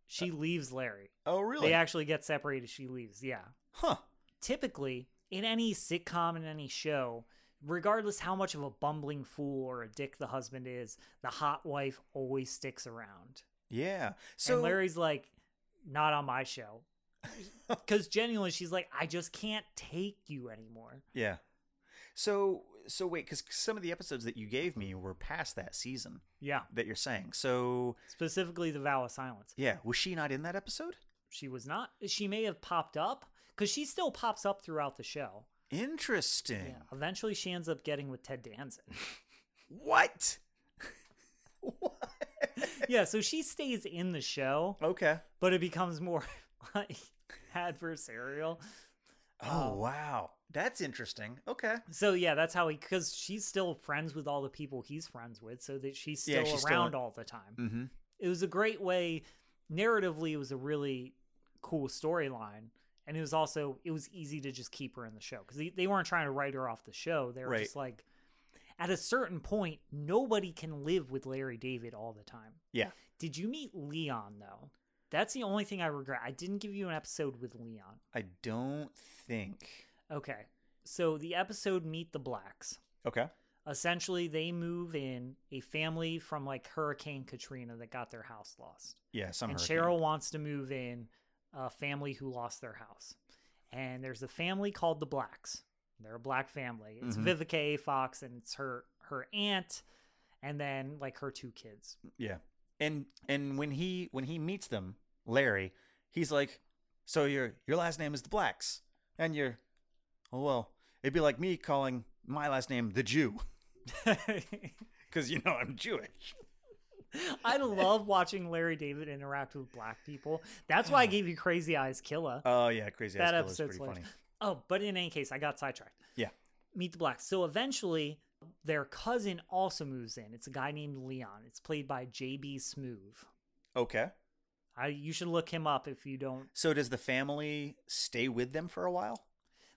She leaves Larry. Oh, really? They actually get separated. She leaves. Yeah. Huh. Typically, in any sitcom, in any show, regardless how much of a bumbling fool or a dick the husband is, the hot wife always sticks around. Yeah. So, and Larry's like, "Not on my show." Because genuinely, she's like, "I just can't take you anymore." Yeah. So wait, because some of the episodes that you gave me were past that season. Yeah. That you're saying. So specifically the Vow of Silence. Yeah. Was she not in that episode? She was not. She may have popped up, because she still pops up throughout the show. Interesting. Yeah, eventually she ends up getting with Ted Danson. What? What? Yeah, so she stays in the show. Okay. But it becomes more like adversarial. Oh, wow. That's interesting. Okay. So yeah, that's how he, because she's still friends with all the people he's friends with, so that she's still around all the time. Mm-hmm. It was a great way, narratively, it was a really cool storyline. And it was easy to just keep her in the show, because they weren't trying to write her off the show. They were just like, at a certain point, nobody can live with Larry David all the time. Yeah. Did you meet Leon, though? That's the only thing I regret. I didn't give you an episode with Leon. I don't think. Okay. So the episode Meet the Blacks. Okay. Essentially, they move in a family from like Hurricane Katrina that got their house lost. Yeah, some And hurricane. Cheryl wants to move in a family who lost their house. And there's a family called the Blacks. They're a black family. It's mm-hmm. Vivica A. Fox and it's her aunt and then like her two kids. Yeah. And when he meets them, Larry, he's like, so your last name is the Blacks and you're, oh, well, it'd be like me calling my last name the Jew. Because, you know, I'm Jewish. I love watching Larry David interact with black people. That's why I gave you Crazy Eyes Killa. Oh, yeah. Crazy Eyes Killa is pretty funny. Oh, but in any case, I got sidetracked. Yeah. Meet the Blacks. So eventually, their cousin also moves in. It's a guy named Leon. It's played by J.B. Smoove. Okay. You should look him up if you don't. So does the family stay with them for a while?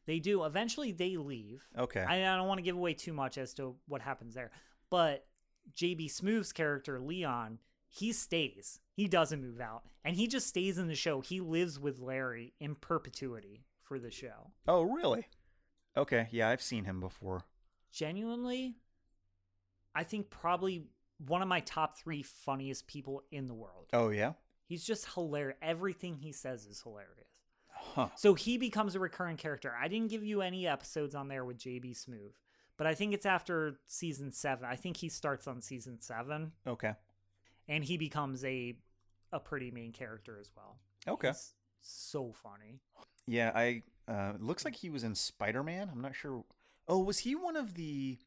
They do. Eventually, they leave. Okay. I don't want to give away too much as to what happens there. But J.B. Smoove's character, Leon, he stays. He doesn't move out. And he just stays in the show. He lives with Larry in perpetuity for the show. Oh, really? Okay. Yeah, I've seen him before. Genuinely, I think probably one of my top 3 funniest people in the world. Oh, yeah? He's just hilarious. Everything he says is hilarious. Huh. So he becomes a recurring character. I didn't give you any episodes on there with J.B. Smoove, but I think it's after season 7. I think he starts on season 7. Okay. And he becomes a pretty main character as well. Okay. He's so funny. Yeah, looks like he was in Spider-Man. I'm not sure. Oh, was he one of the...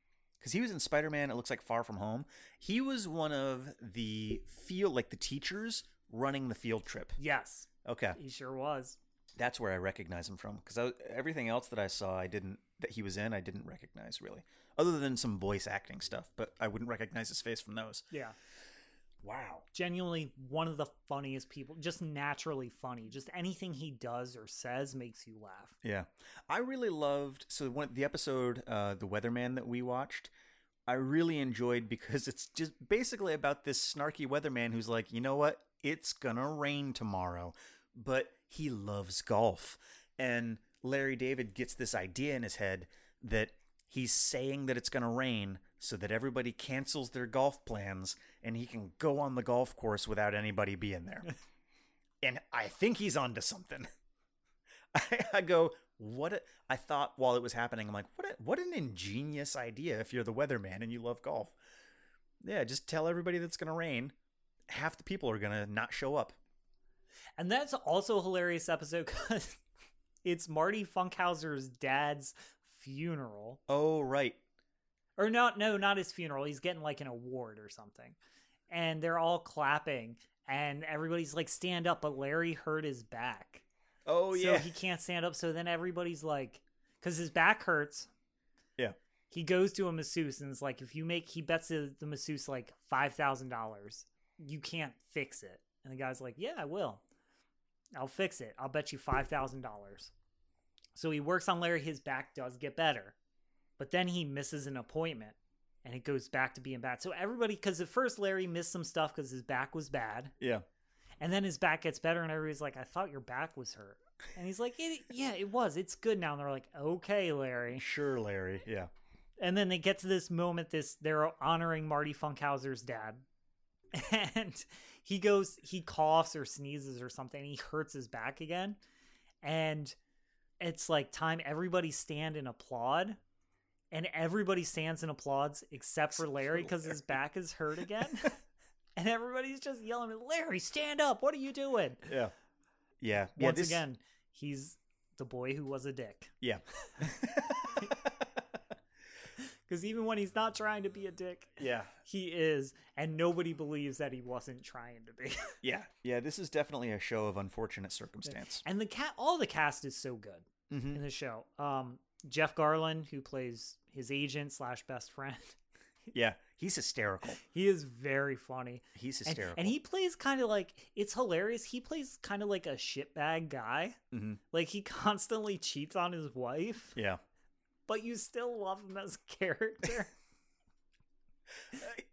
Because he was in Spider-Man, it looks like Far From Home. He was one of the field, like the teachers running the field trip. Yes. Okay. He sure was. That's where I recognize him from, because everything else that I saw, I didn't recognize really, other than some voice acting stuff. But I wouldn't recognize his face from those. Yeah, wow, genuinely one of the funniest people. Just naturally funny. Just anything he does or says makes you laugh. Yeah, I really loved. So the episode, The Weatherman that we watched, I really enjoyed because it's just basically about this snarky weatherman who's like, you know what, it's gonna rain tomorrow, but he loves golf. And Larry David gets this idea in his head that he's saying that it's going to rain so that everybody cancels their golf plans and he can go on the golf course without anybody being there. And I think he's onto something. I go, I thought while it was happening, I'm like, what an ingenious idea if you're the weatherman and you love golf. Yeah, just tell everybody that's going to rain. Half the people are going to not show up. And that's also a hilarious episode because it's Marty Funkhauser's dad's funeral. Oh, right. Or no, not his funeral. He's getting like an award or something. And they're all clapping and everybody's like, stand up. But Larry hurt his back. Oh, yeah. So he can't stand up. So then everybody's like, because his back hurts. Yeah. He goes to a masseuse and is like, he bets the masseuse like $5,000. You can't fix it. And the guy's like, yeah, I will. I'll fix it. I'll bet you $5,000. So he works on Larry. His back does get better. But then he misses an appointment. And it goes back to being bad. So everybody, because at first Larry missed some stuff because his back was bad. Yeah. And then his back gets better. And everybody's like, I thought your back was hurt. And he's like, yeah, it was. It's good now. And they're like, okay, Larry. Sure, Larry. Yeah. And then they get to this moment. They're honoring Marty Funkhauser's dad. And he coughs or sneezes or something. And he hurts his back again. And it's like time. Everybody stand and applaud. And everybody stands and applauds except for Larry because his back is hurt again. And everybody's just yelling, Larry, stand up. What are you doing? Yeah. Yeah. Once again, he's the boy who was a dick. Yeah. Because even when he's not trying to be a dick, yeah, he is. And nobody believes that he wasn't trying to be. Yeah. Yeah. This is definitely a show of unfortunate circumstance. And all the cast is so good mm-hmm. in the show. Jeff Garlin, who plays his agent / best friend. Yeah. He's hysterical. He is very funny. He's hysterical. And he plays kind of like, it's hilarious. He plays kind of like a shitbag guy. Mm-hmm. Like he constantly cheats on his wife. Yeah. But you still love him as a character.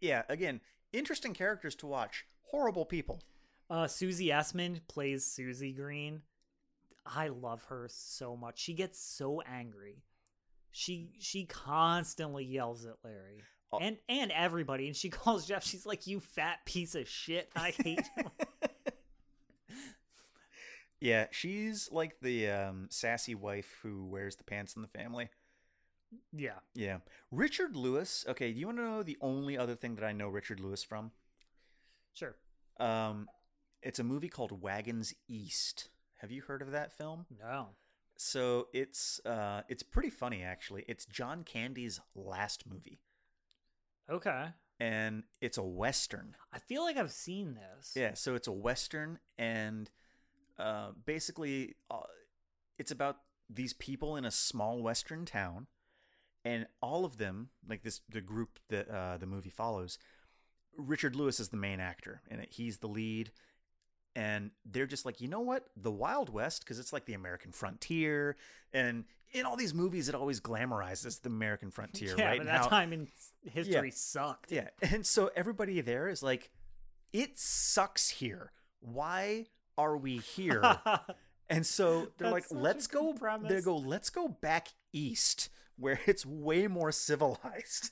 Yeah, again, interesting characters to watch. Horrible people. Susie Essman plays Susie Green. I love her so much. She gets so angry. She constantly yells at Larry and everybody, and she calls Jeff. She's like, "You fat piece of shit! I hate you." Yeah, she's like the sassy wife who wears the pants in the family. Yeah. Yeah. Richard Lewis. Okay, do you want to know the only other thing that I know Richard Lewis from? Sure. It's a movie called Wagons East. Have you heard of that film? No. So it's pretty funny, actually. It's John Candy's last movie. Okay. And it's a Western. I feel like I've seen this. Yeah, so it's a Western, and basically it's about these people in a small Western town, and all of them, like the group that the movie follows, Richard Lewis is the main actor in it. He's the lead. And they're just like, you know what? The Wild West, because it's like the American frontier. And in all these movies, it always glamorizes the American frontier, right? But that time in history sucked. Yeah. And so everybody there is like, it sucks here. Why are we here? And so they're like, let's go back east where it's way more civilized.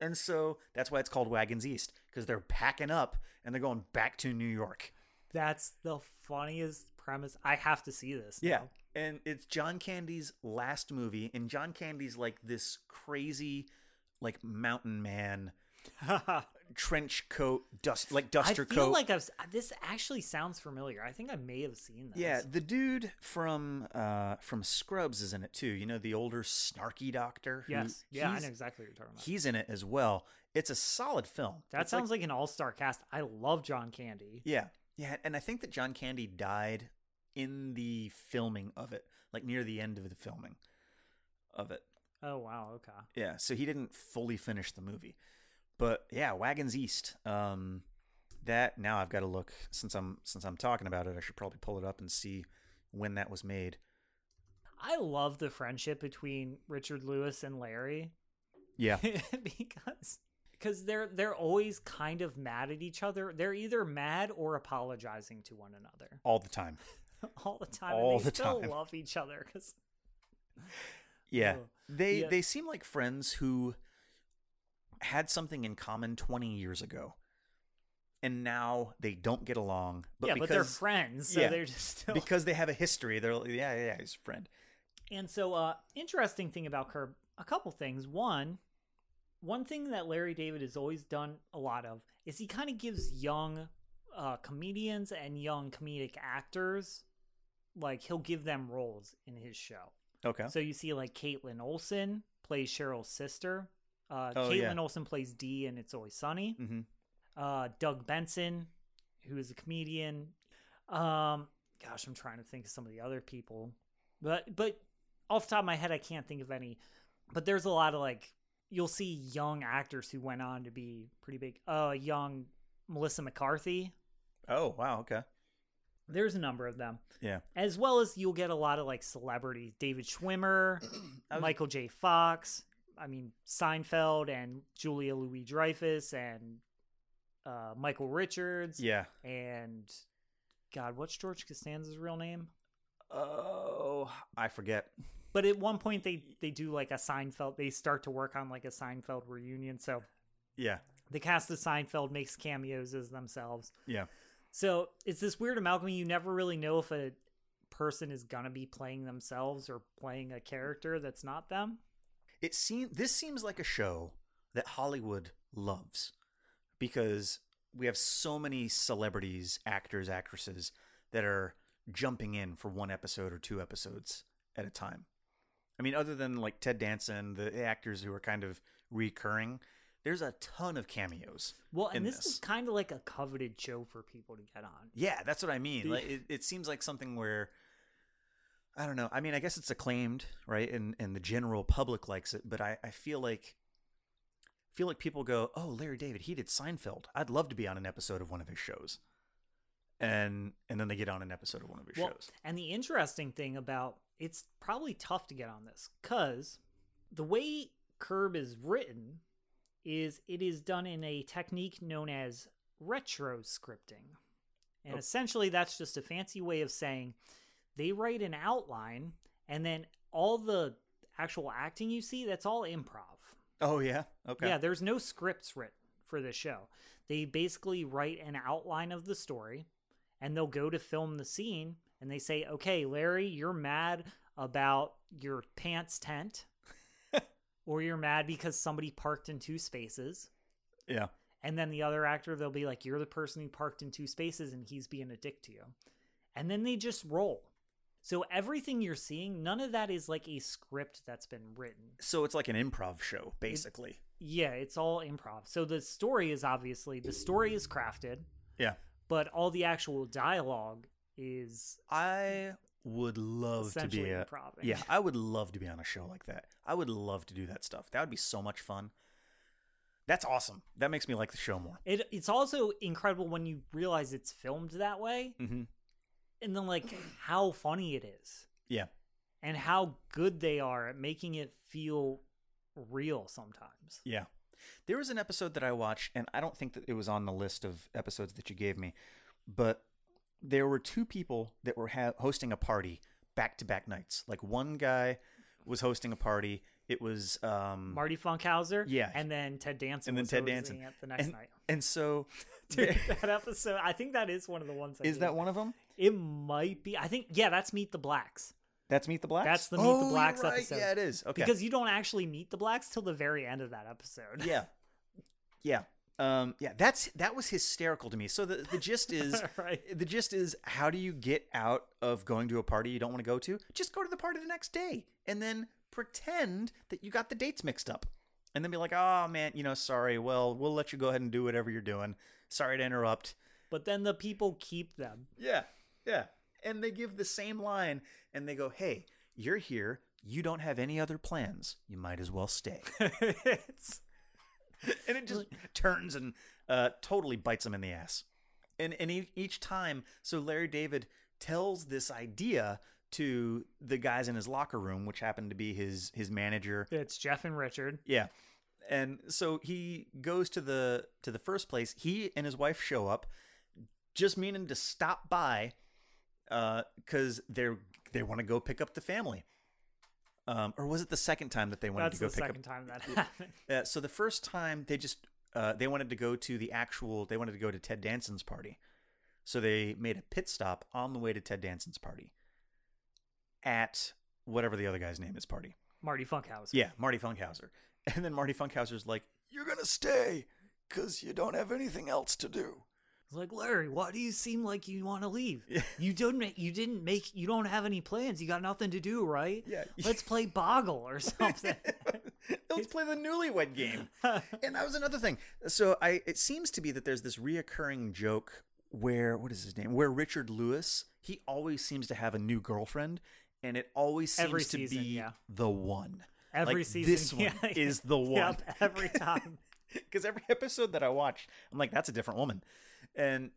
And so that's why it's called Wagons East, because they're packing up and they're going back to New York. That's the funniest premise. I have to see this now. Yeah, and it's John Candy's last movie, and John Candy's like this crazy, like mountain man, trench coat, duster coat. I feel like this actually sounds familiar. I think I may have seen this. Yeah, the dude from Scrubs is in it too. You know, the older snarky doctor. Yes, yeah, I know exactly what you're talking about. He's in it as well. It's a solid film. That sounds like an all-star cast. I love John Candy. Yeah. Yeah, and I think that John Candy died in the filming of it, like near the end of the filming of it. Oh, wow. Okay. Yeah, so he didn't fully finish the movie. But yeah, Wagons East. That now I've got to look, since I'm talking about it, I should probably pull it up and see when that was made. I love the friendship between Richard Lewis and Larry. Yeah. Because they're always kind of mad at each other. They're either mad or apologizing to one another. All the time. All the time. All and they the still time. Love each other. Cause... Yeah. They seem like friends who had something in common 20 years ago. And now they don't get along. But yeah, but they're friends. So they're just still... Because they have a history. They're like, yeah, he's a friend. And so interesting thing about Curb, a couple things. One thing that Larry David has always done a lot of is he kind of gives young comedians and young comedic actors, like, he'll give them roles in his show. Okay. So you see, like, Caitlin Olsen plays Cheryl's sister. Caitlin Olsen plays Dee in It's Always Sunny. Mm-hmm. Doug Benson, who is a comedian. Gosh, I'm trying to think of some of the other people. But off the top of my head, I can't think of any. But there's a lot of, like... You'll see young actors who went on to be pretty big. Young Melissa McCarthy. Oh, wow. Okay. There's a number of them. Yeah. As well as you'll get a lot of like celebrities. David Schwimmer, Michael J. Fox. I mean, Seinfeld and Julia Louis-Dreyfus and Michael Richards. Yeah. And God, what's George Costanza's real name? Oh, I forget. But at one point they do like a Seinfeld. They start to work on like a Seinfeld reunion. So yeah, the cast of Seinfeld makes cameos as themselves. Yeah. So it's this weird amalgam. You never really know if a person is going to be playing themselves or playing a character that's not them. This seems like a show that Hollywood loves because we have so many celebrities, actors, actresses that are jumping in for one episode or two episodes at a time. I mean, other than like Ted Danson, the actors who are kind of recurring, there's a ton of cameos. Well, and this is kind of like a coveted show for people to get on. Yeah, that's what I mean. Like, it seems like something where, I don't know. I mean, I guess it's acclaimed, right? And the general public likes it, but I feel like people go, oh, Larry David, he did Seinfeld. I'd love to be on an episode of one of his shows. And then they get on an episode of one of his shows. And the interesting thing about... It's probably tough to get on this because the way Curb is written is it is done in a technique known as retro scripting. And essentially that's just a fancy way of saying they write an outline and then all the actual acting you see, that's all improv. Oh, yeah? Okay. Yeah, there's no scripts written for this show. They basically write an outline of the story, and they'll go to film the scene, and they say, okay, Larry, you're mad about your pants tent, or you're mad because somebody parked in two spaces. Yeah. And then the other actor, they'll be like, you're the person who parked in two spaces, and he's being a dick to you. And then they just roll. So everything you're seeing, none of that is like a script that's been written. So it's like an improv show, basically. Yeah, it's all improv. So the story is crafted. Yeah. But all the actual dialogue is... I would love to be... Yeah, I would love to be on a show like that. I would love to do that stuff. That would be so much fun. That's awesome. That makes me like the show more. It's also incredible when you realize it's filmed that way. Mm-hmm. And then, like, how funny it is. Yeah. And how good they are at making it feel real sometimes. Yeah. There was an episode that I watched, and I don't think that it was on the list of episodes that you gave me, but there were two people that were hosting a party back-to-back nights. Like, one guy was hosting a party. It was... Marty Funkhauser. Yeah. And then Ted Danson. It the next night. And so... Dude, that episode, I think that is one of the ones. Is that one of them? It might be. I think, yeah, that's Meet the Blacks. That's Meet the Blacks? That's the Meet the Blacks episode. Yeah, it is. Okay. Because you don't actually meet the Blacks till the very end of that episode. Yeah. Yeah. Yeah, that was hysterical to me. So the gist is right. The gist is, how do you get out of going to a party you don't want to go to? Just go to the party the next day and then pretend that you got the dates mixed up. And then be like, oh, man, you know, sorry. Well, we'll let you go ahead and do whatever you're doing. Sorry to interrupt. But then the people keep them. Yeah, yeah. And they give the same line. And they go, hey, you're here. You don't have any other plans. You might as well stay. And it just turns and totally bites them in the ass. And each time, so Larry David tells this idea to the guys in his locker room, which happened to be his manager. It's Jeff and Richard. Yeah. And so he goes to the first place. He and his wife show up, just meaning to stop by, because they want to go pick up the family. Or was it the second time that they wanted to go pick up? That's the second time that happened. Yeah. So the first time they just they wanted to go to they wanted to go to Ted Danson's party, so they made a pit stop on the way to Ted Danson's party. At whatever the other guy's name is party. Marty Funkhauser. Yeah, Marty Funkhauser. And then Marty Funkhauser's like, you're going to stay because you don't have anything else to do. It's like, Larry, why do you seem like you want to leave? Yeah. You don't have any plans. You got nothing to do, right? Yeah. Let's play Boggle or something. Let's play the Newlywed Game. And that was another thing. So it seems to be that there's this reoccurring joke where, what is his name? Where Richard Lewis, he always seems to have a new girlfriend. And it always seems to be the one. Every season. This one is the one. Yep, every time. Because every episode that I watch, I'm like, that's a different woman. And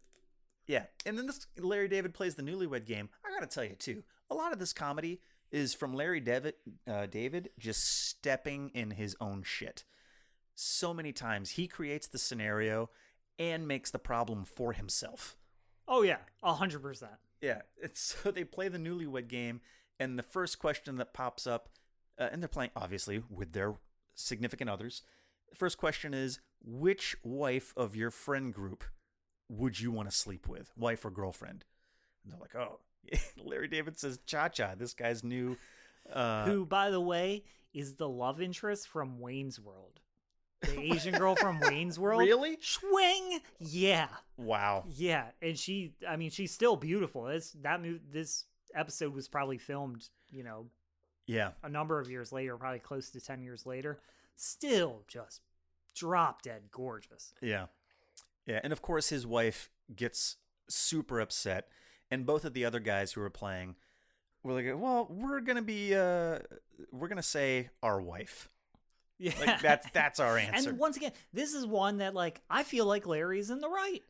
yeah. And then this Larry David plays the Newlywed Game. I got to tell you, too, a lot of this comedy is from Larry David just stepping in his own shit. So many times he creates the scenario and makes the problem for himself. Oh, yeah. 100%. Yeah. So they play the Newlywed Game. And the first question that pops up, and they're playing, obviously, with their significant others. The first question is, which wife of your friend group would you want to sleep with, wife or girlfriend? And they're like, oh, Larry David says Cha-Cha, this guy's new. Who, by the way, is the love interest from Wayne's World. The Asian girl from Wayne's World. Really? Swing. Yeah. Wow. Yeah. And she's still beautiful. This episode was probably filmed, you know, a number of years later, probably close to 10 years later, still just drop dead gorgeous. Yeah. Yeah. And of course his wife gets super upset, and both of the other guys who were playing were like, well, we're going to say our wife. Yeah. Like, that's our answer. And once again, this is one that, like, I feel like Larry's in the right,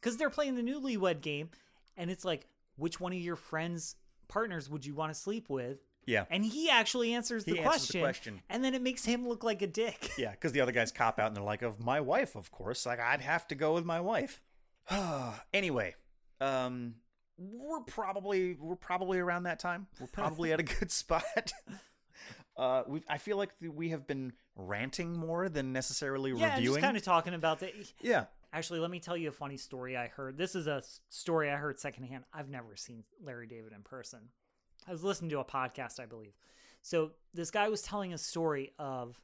because they're playing the Newlywed Game, and it's like, which one of your friends' partners would you want to sleep with? Yeah. And he actually answers the question. And then it makes him look like a dick. Yeah, because the other guys cop out and they're like, my wife, of course. Like, I'd have to go with my wife. Anyway, we're probably around that time. We're probably at a good spot. I feel like we have been ranting more than necessarily reviewing. Just kind of talking about the... Yeah. Actually, let me tell you a funny story I heard. This is a story I heard secondhand. I've never seen Larry David in person. I was listening to a podcast, I believe. So this guy was telling a story of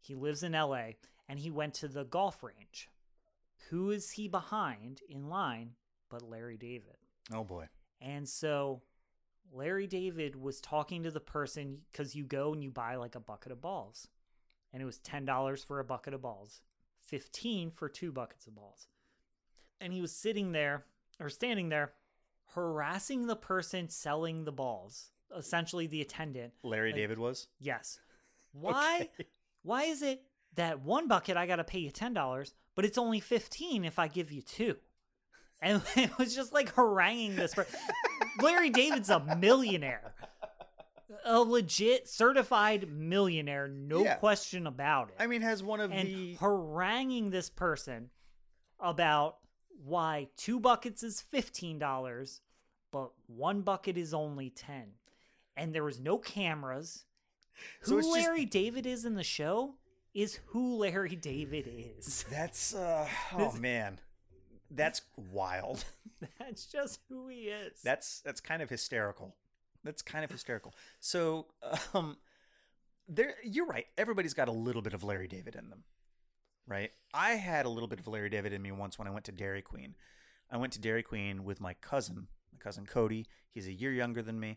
he lives in LA and he went to the golf range. Who is he behind in line but Larry David? Oh, boy. And so Larry David was talking to the person because you go and you buy like a bucket of balls. And it was $10 for a bucket of balls, $15 for two buckets of balls. And he was sitting there or standing there harassing the person selling the balls, essentially the attendant. Larry David was? Yes. Why? Okay. Why is it that one bucket I got to pay you $10, but it's only $15 if I give you two? And it was just like haranguing this person. Larry David's a millionaire. A legit certified millionaire, no question about it. I mean, has one of the... haranguing this person about why two buckets is $15, but one bucket is only $10. And there was no cameras. So who Larry David is in the show is who Larry David is. That's, oh man. That's wild. That's just who he is. That's kind of hysterical. So, there, you're right. Everybody's got a little bit of Larry David in them, right? I had a little bit of Larry David in me once when I went to Dairy Queen. I went to Dairy Queen with my cousin Cody. He's a year younger than me.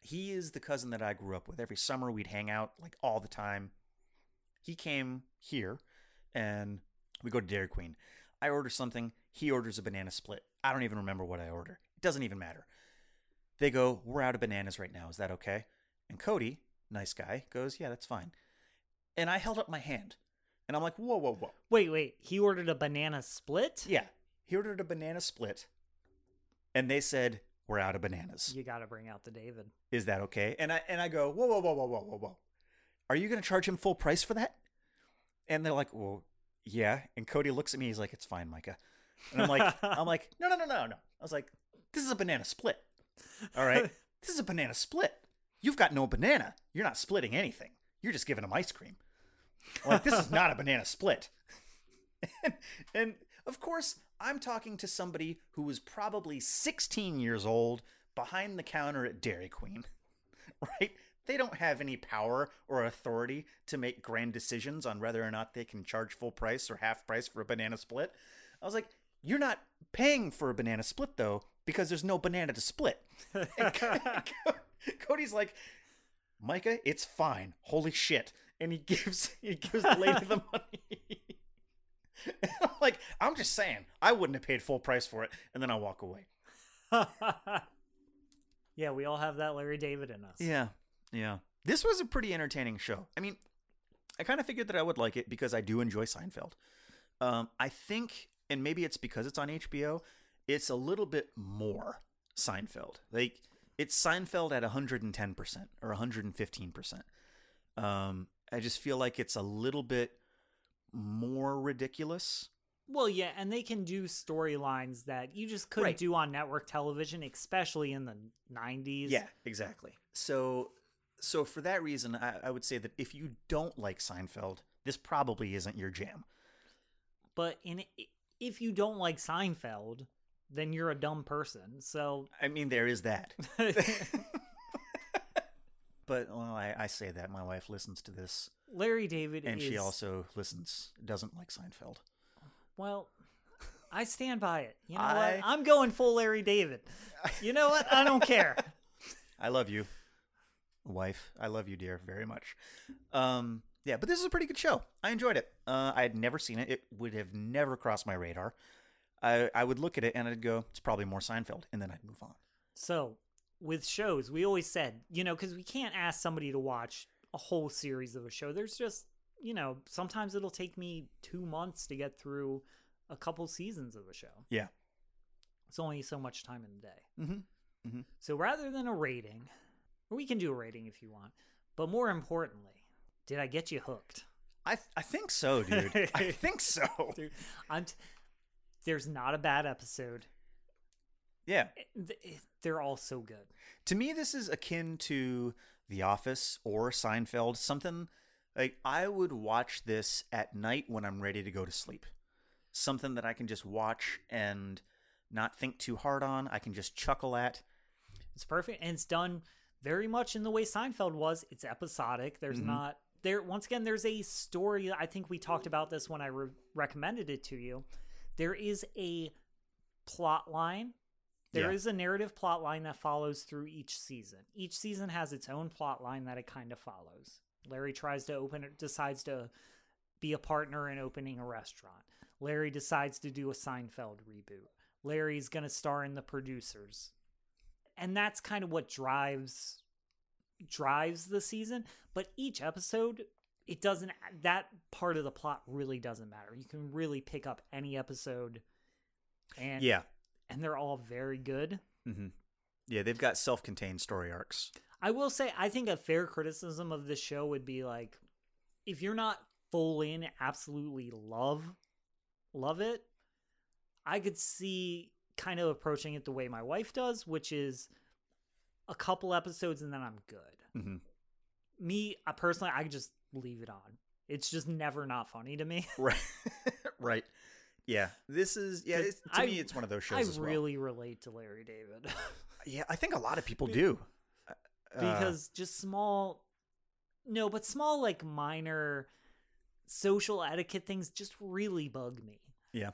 He is the cousin that I grew up with. Every summer we'd hang out like all the time. He came here and we go to Dairy Queen. I order something. He orders a banana split. I don't even remember what I order. It doesn't even matter. They go, we're out of bananas right now. Is that okay? And Cody, nice guy, goes, yeah, that's fine. And I held up my hand. And I'm like, whoa, whoa, whoa. Wait. He ordered a banana split? Yeah. He ordered a banana split. And they said, we're out of bananas. You got to bring out the David. Is that okay? And I go, whoa, whoa, whoa, whoa, whoa, whoa, whoa. Are you going to charge him full price for that? And they're like, well, yeah. And Cody looks at me. He's like, it's fine, Micah. And I'm like, no. I was like, this is a banana split. All right. This is a banana split. You've got no banana. You're not splitting anything. You're just giving them ice cream. I'm like, this is not a banana split. And of course, I'm talking to somebody who was probably 16 years old behind the counter at Dairy Queen, right? They don't have any power or authority to make grand decisions on whether or not they can charge full price or half price for a banana split. I was like, you're not paying for a banana split, though, because there's no banana to split. Cody's like, Micah, it's fine. Holy shit. And he gives the lady the money. And I'm like, I'm just saying, I wouldn't have paid full price for it. And then I walk away. Yeah, we all have that Larry David in us. Yeah. Yeah. This was a pretty entertaining show. I mean, I kind of figured that I would like it because I do enjoy Seinfeld. I think, and maybe it's because it's on HBO, it's a little bit more Seinfeld. Like, it's Seinfeld at 110% or 115%. I just feel like it's a little bit more ridiculous. Well, yeah, and they can do storylines that you just couldn't do on network television, especially in the 90s. Yeah, exactly. So for that reason, I would say that if you don't like Seinfeld, this probably isn't your jam. But if you don't like Seinfeld, then you're a dumb person. So I mean, there is that. But well, I say that. My wife listens to this. Larry David and she also doesn't like Seinfeld. Well, I stand by it. You know what? I'm going full Larry David. You know what? I don't care. I love you, wife. I love you, dear, very much. Yeah, but this is a pretty good show. I enjoyed it. I had never seen it. It would have never crossed my radar. I would look at it and I'd go, it's probably more Seinfeld, and then I'd move on. So with shows, we always said, because we can't ask somebody to watch a whole series of a show. There's just, sometimes it'll take me 2 months to get through a couple seasons of a show. Yeah. It's only so much time in the day. Mm-hmm. Mm-hmm. So rather than a rating, we can do a rating if you want, but more importantly, did I get you hooked? I think so, dude. I think so. Dude, there's not a bad episode. Yeah. They're all so good. To me, this is akin to The Office, or Seinfeld, something like I would watch this at night when I'm ready to go to sleep. Something that I can just watch and not think too hard on. I can just chuckle at. It's perfect. And it's done very much in the way Seinfeld was. It's episodic. There's not there. Once again, there's a story. I think we talked about this when I recommended it to you. There is a plot line. There is a narrative plot line that follows through each season. Each season has its own plot line that it kind of follows. Larry tries to decides to be a partner in opening a restaurant. Larry decides to do a Seinfeld reboot. Larry's going to star in The Producers. And that's kind of what drives the season. But each episode, it doesn't, that part of the plot really doesn't matter. You can really pick up any episode. And and they're all very good. Mm-hmm. Yeah, they've got self-contained story arcs. I will say, I think a fair criticism of this show would be like, if you're not full in, absolutely love it, I could see kind of approaching it the way my wife does, which is a couple episodes and then I'm good. Mm-hmm. Me, personally, I just leave it on. It's just never not funny to me. Right. Right. Yeah. This is, to me, it's one of those shows I really relate to Larry David. Yeah, I think a lot of people do. Because just small, like minor social etiquette things just really bug me. Yeah.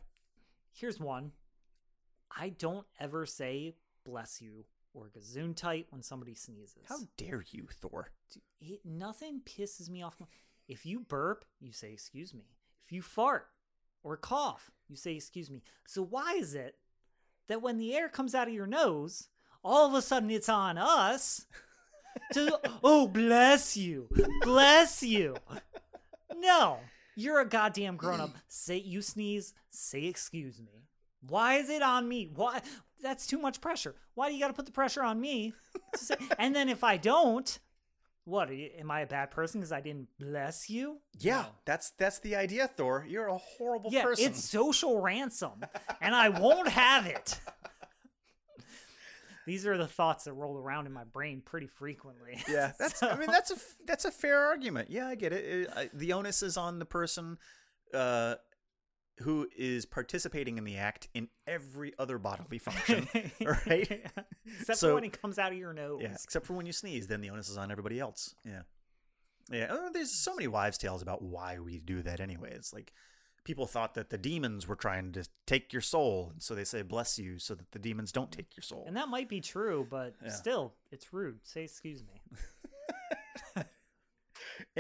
Here's one. I don't ever say bless you or gesundheit when somebody sneezes. How dare you, Thor? Dude, nothing pisses me off more. If you burp, you say excuse me. If you fart or cough, you say excuse me. So why is it that when the air comes out of your nose, all of a sudden it's on us to, oh, bless you. Bless you. No. You're a goddamn grown-up. Say you sneeze, say excuse me. Why is it on me? Why? That's too much pressure. Why do you got to put the pressure on me? And then if I don't, am I a bad person because I didn't bless you? Yeah, no. That's the idea, Thor. You're a horrible person. It's social ransom, and I won't have it. These are the thoughts that roll around in my brain pretty frequently. Yeah, that's. I mean, that's a fair argument. Yeah, I get it. The onus is on the person who is participating in the act in every other bodily function, right? Yeah. Except for when it comes out of your nose. Yeah, except for when you sneeze, then the onus is on everybody else. Yeah. Yeah, there's so many wives' tales about why we do that anyway. It's like people thought that the demons were trying to take your soul, and so they say bless you so that the demons don't take your soul. And that might be true, but still, it's rude. Say excuse me.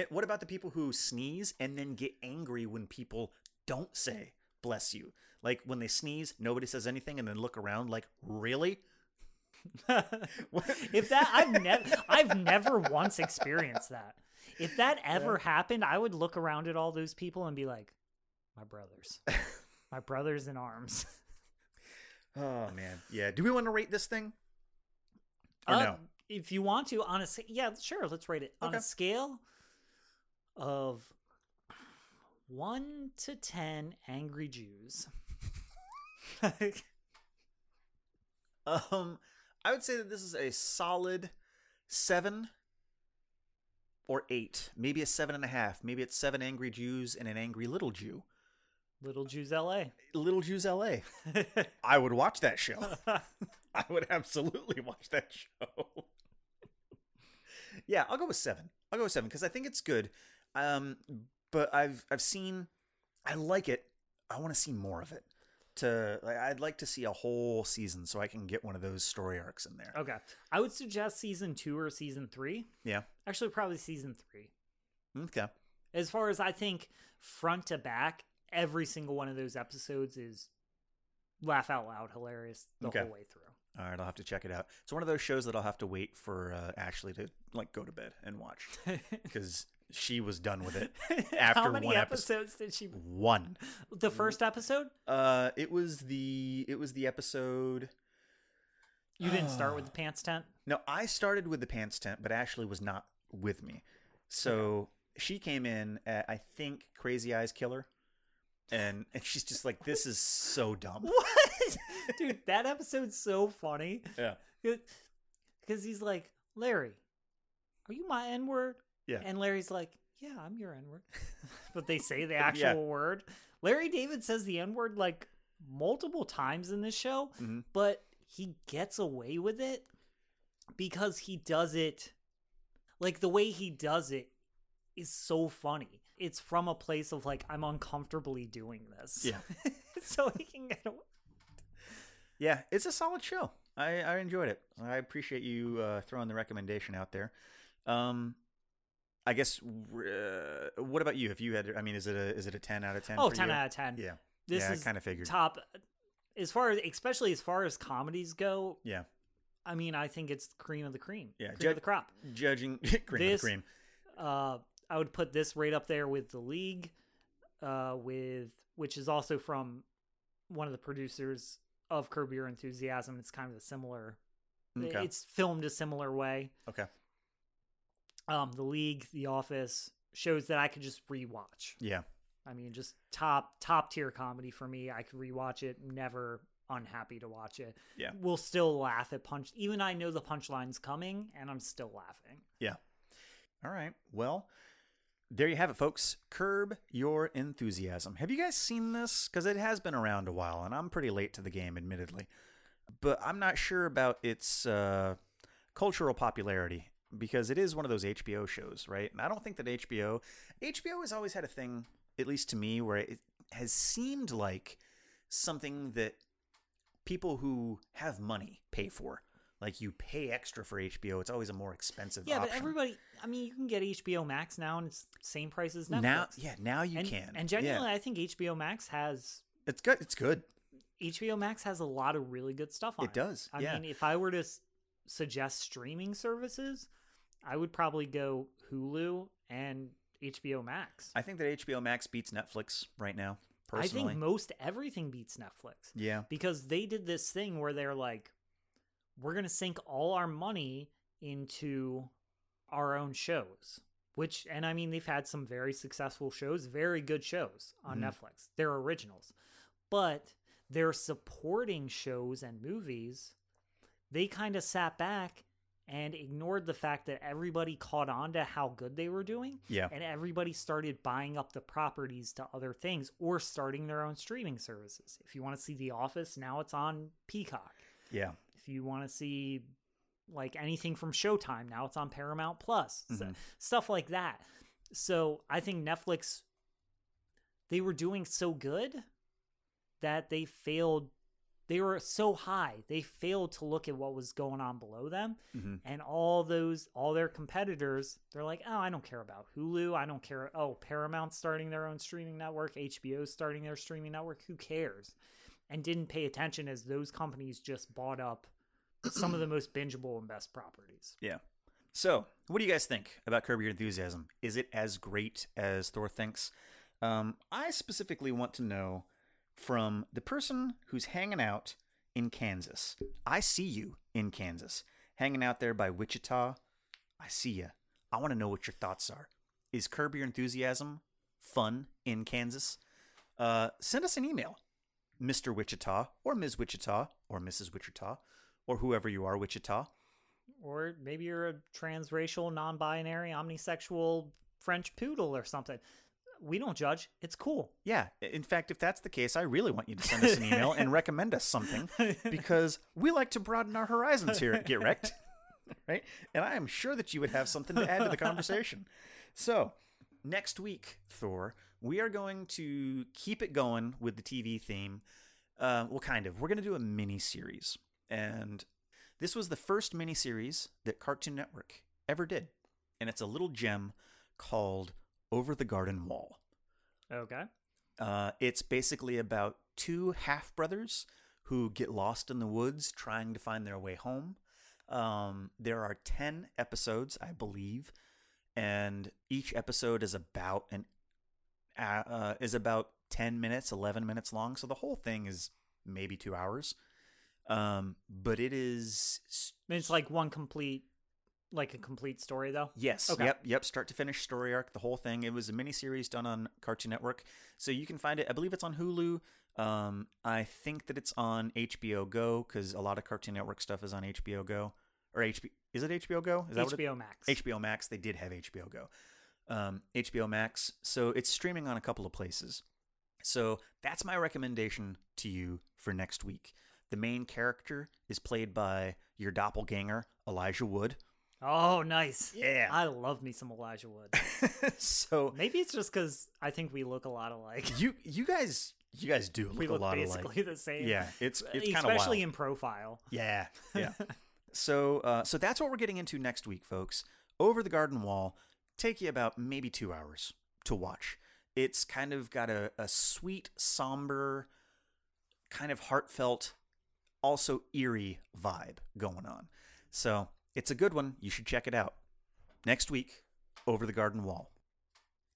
What about the people who sneeze and then get angry when people don't say bless you? Like when they sneeze, nobody says anything and then look around like, really? I've never once experienced that. If that ever happened, I would look around at all those people and be like, my brothers in arms. Oh man. Yeah. Do we want to rate this thing? Or no? If you want to, honestly, yeah, sure. Let's rate it on a scale of 1 to 10 angry Jews. I would say that this is a solid 7 or 8, maybe a 7.5. Maybe it's 7 angry Jews and an angry little Jew. Little Jews LA. Little Jews LA. I would watch that show. I would absolutely watch that show. Yeah, I'll go with 7. I'll go with 7 because I think it's good. But I like it. I want to see more of it. I'd like to see a whole season so I can get one of those story arcs in there. Okay. I would suggest season 2 or season 3. Yeah. Actually, probably season 3. Okay. As far as I think front to back, every single one of those episodes is laugh out loud hilarious the whole way through. All right, I'll have to check it out. It's one of those shows that I'll have to wait for Ashley to like go to bed and watch because she was done with it after how many one episodes did she? One. The first episode? It was the episode. You didn't start with The Pants Tent? No, I started with The Pants Tent, but Ashley was not with me, so she came in at, I think, Crazy Eyes Killer. And she's just like, this is so dumb. What? Dude, that episode's so funny. Yeah. Because he's like, Larry, are you my N-word? Yeah. And Larry's like, yeah, I'm your N-word. But they say the actual word. Larry David says the N-word like multiple times in this show, but he gets away with it because he does it. Like, the way he does it is so funny. It's from a place of like, I'm uncomfortably doing this. Yeah. So he can get away. Yeah, it's a solid show. I enjoyed it. I appreciate you throwing the recommendation out there. I guess, what about you? If you had, I mean, is it a 10 out of 10? Oh, 10 you? Out of 10. Yeah. This is kind of figured. Top, as far as, especially as far as comedies go. Yeah. I mean, I think it's cream of the cream. Yeah. Cream of the crop. Judging cream of the cream. I would put this right up there with The League, which is also from one of the producers of Curb Your Enthusiasm. It's kind of a similar, it's filmed a similar way. Okay. The League, The Office, shows that I could just rewatch. Yeah. I mean, just top tier comedy for me. I could rewatch it, never unhappy to watch it. Yeah. We'll still laugh at punch. Even I know the punchline's coming and I'm still laughing. Yeah. All right. Well, there you have it, folks. Curb Your Enthusiasm. Have you guys seen this? Because it has been around a while and I'm pretty late to the game, admittedly. But I'm not sure about its cultural popularity, because it is one of those HBO shows, right? And I don't think that HBO has always had a thing, at least to me, where it has seemed like something that people who have money pay for. Like, you pay extra for HBO. It's always a more expensive option. Yeah, but everybody, I mean, you can get HBO Max now and it's the same price as Netflix. Now you can. And genuinely, I think HBO Max has... It's good. It's good. HBO Max has a lot of really good stuff on it. It does, I mean, if I were to suggest streaming services... I would probably go Hulu and HBO Max. I think that HBO Max beats Netflix right now, personally. I think most everything beats Netflix. Yeah. Because they did this thing where they're like, we're going to sink all our money into our own shows. Which, and I mean, they've had some very successful shows, very good shows on Netflix. They're originals. But they're supporting shows and movies. They kind of sat back and ignored the fact that everybody caught on to how good they were doing. Yeah. And everybody started buying up the properties to other things or starting their own streaming services. If you want to see The Office, now it's on Peacock. Yeah. If you want to see like anything from Showtime, now it's on Paramount Plus. So, stuff like that. So I think Netflix, they were doing so good that they failed. They were so high, they failed to look at what was going on below them. And all their competitors, they're like, oh, I don't care about Hulu. I don't care. Oh, Paramount's starting their own streaming network. HBO's starting their streaming network. Who cares? And didn't pay attention as those companies just bought up some of the most bingeable and best properties. Yeah. So what do you guys think about Curb Your Enthusiasm? Is it as great as Thor thinks? I specifically want to know from the person who's hanging out in Kansas. I see you in Kansas, hanging out there by Wichita. I see you. I want to know what your thoughts are. Is Curb Your Enthusiasm fun in Kansas? Send us an email, Mr. Wichita or Ms. Wichita or Mrs. Wichita or whoever you are, Wichita. Or maybe you're a transracial, non-binary, omnisexual French poodle or something. We don't judge. It's cool. Yeah. In fact, if that's the case, I really want you to send us an email and recommend us something, because we like to broaden our horizons here at Get Wrecked, right? And I am sure that you would have something to add to the conversation. So next week, Thor, we are going to keep it going with the TV theme. Well, kind of. We're going to do a mini-series. And this was the first mini-series that Cartoon Network ever did. And it's a little gem called Over the Garden Wall. Okay. It's basically about two half-brothers who get lost in the woods trying to find their way home. There are 10 episodes, I believe, and each episode is about 10 minutes, 11 minutes long, so the whole thing is maybe 2 hours. But it is... It's like one complete... Like a complete story, though? Yes. Okay. Yep. Start to finish story arc, the whole thing. It was a miniseries done on Cartoon Network. So you can find it. I believe it's on Hulu. I think that it's on HBO Go, because a lot of Cartoon Network stuff is on HBO Go. or HBO. Is it HBO Go? Is that HBO Max. HBO Max. They did have HBO Go. HBO Max. So it's streaming on a couple of places. So that's my recommendation to you for next week. The main character is played by your doppelganger, Elijah Wood. Oh, nice. Yeah. I love me some Elijah Wood. So maybe it's just because I think we look a lot alike. You guys do look a lot alike. We look basically the same. Yeah. It's kind of wild. Especially in profile. Yeah. Yeah. So that's what we're getting into next week, folks. Over the Garden Wall, take you about maybe 2 hours to watch. It's kind of got a sweet, somber, kind of heartfelt, also eerie vibe going on. So it's a good one. You should check it out. Next week, Over the Garden Wall.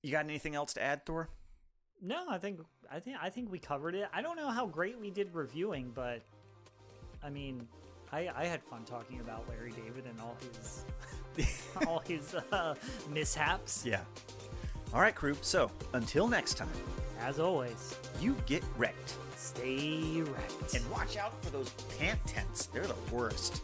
You got anything else to add, Thor? No, I think we covered it. I don't know how great we did reviewing, but I mean, I had fun talking about Larry David and all his mishaps. Yeah. All right, crew. So until next time, as always, you get wrecked. Stay wrecked. And watch out for those pant tents. They're the worst.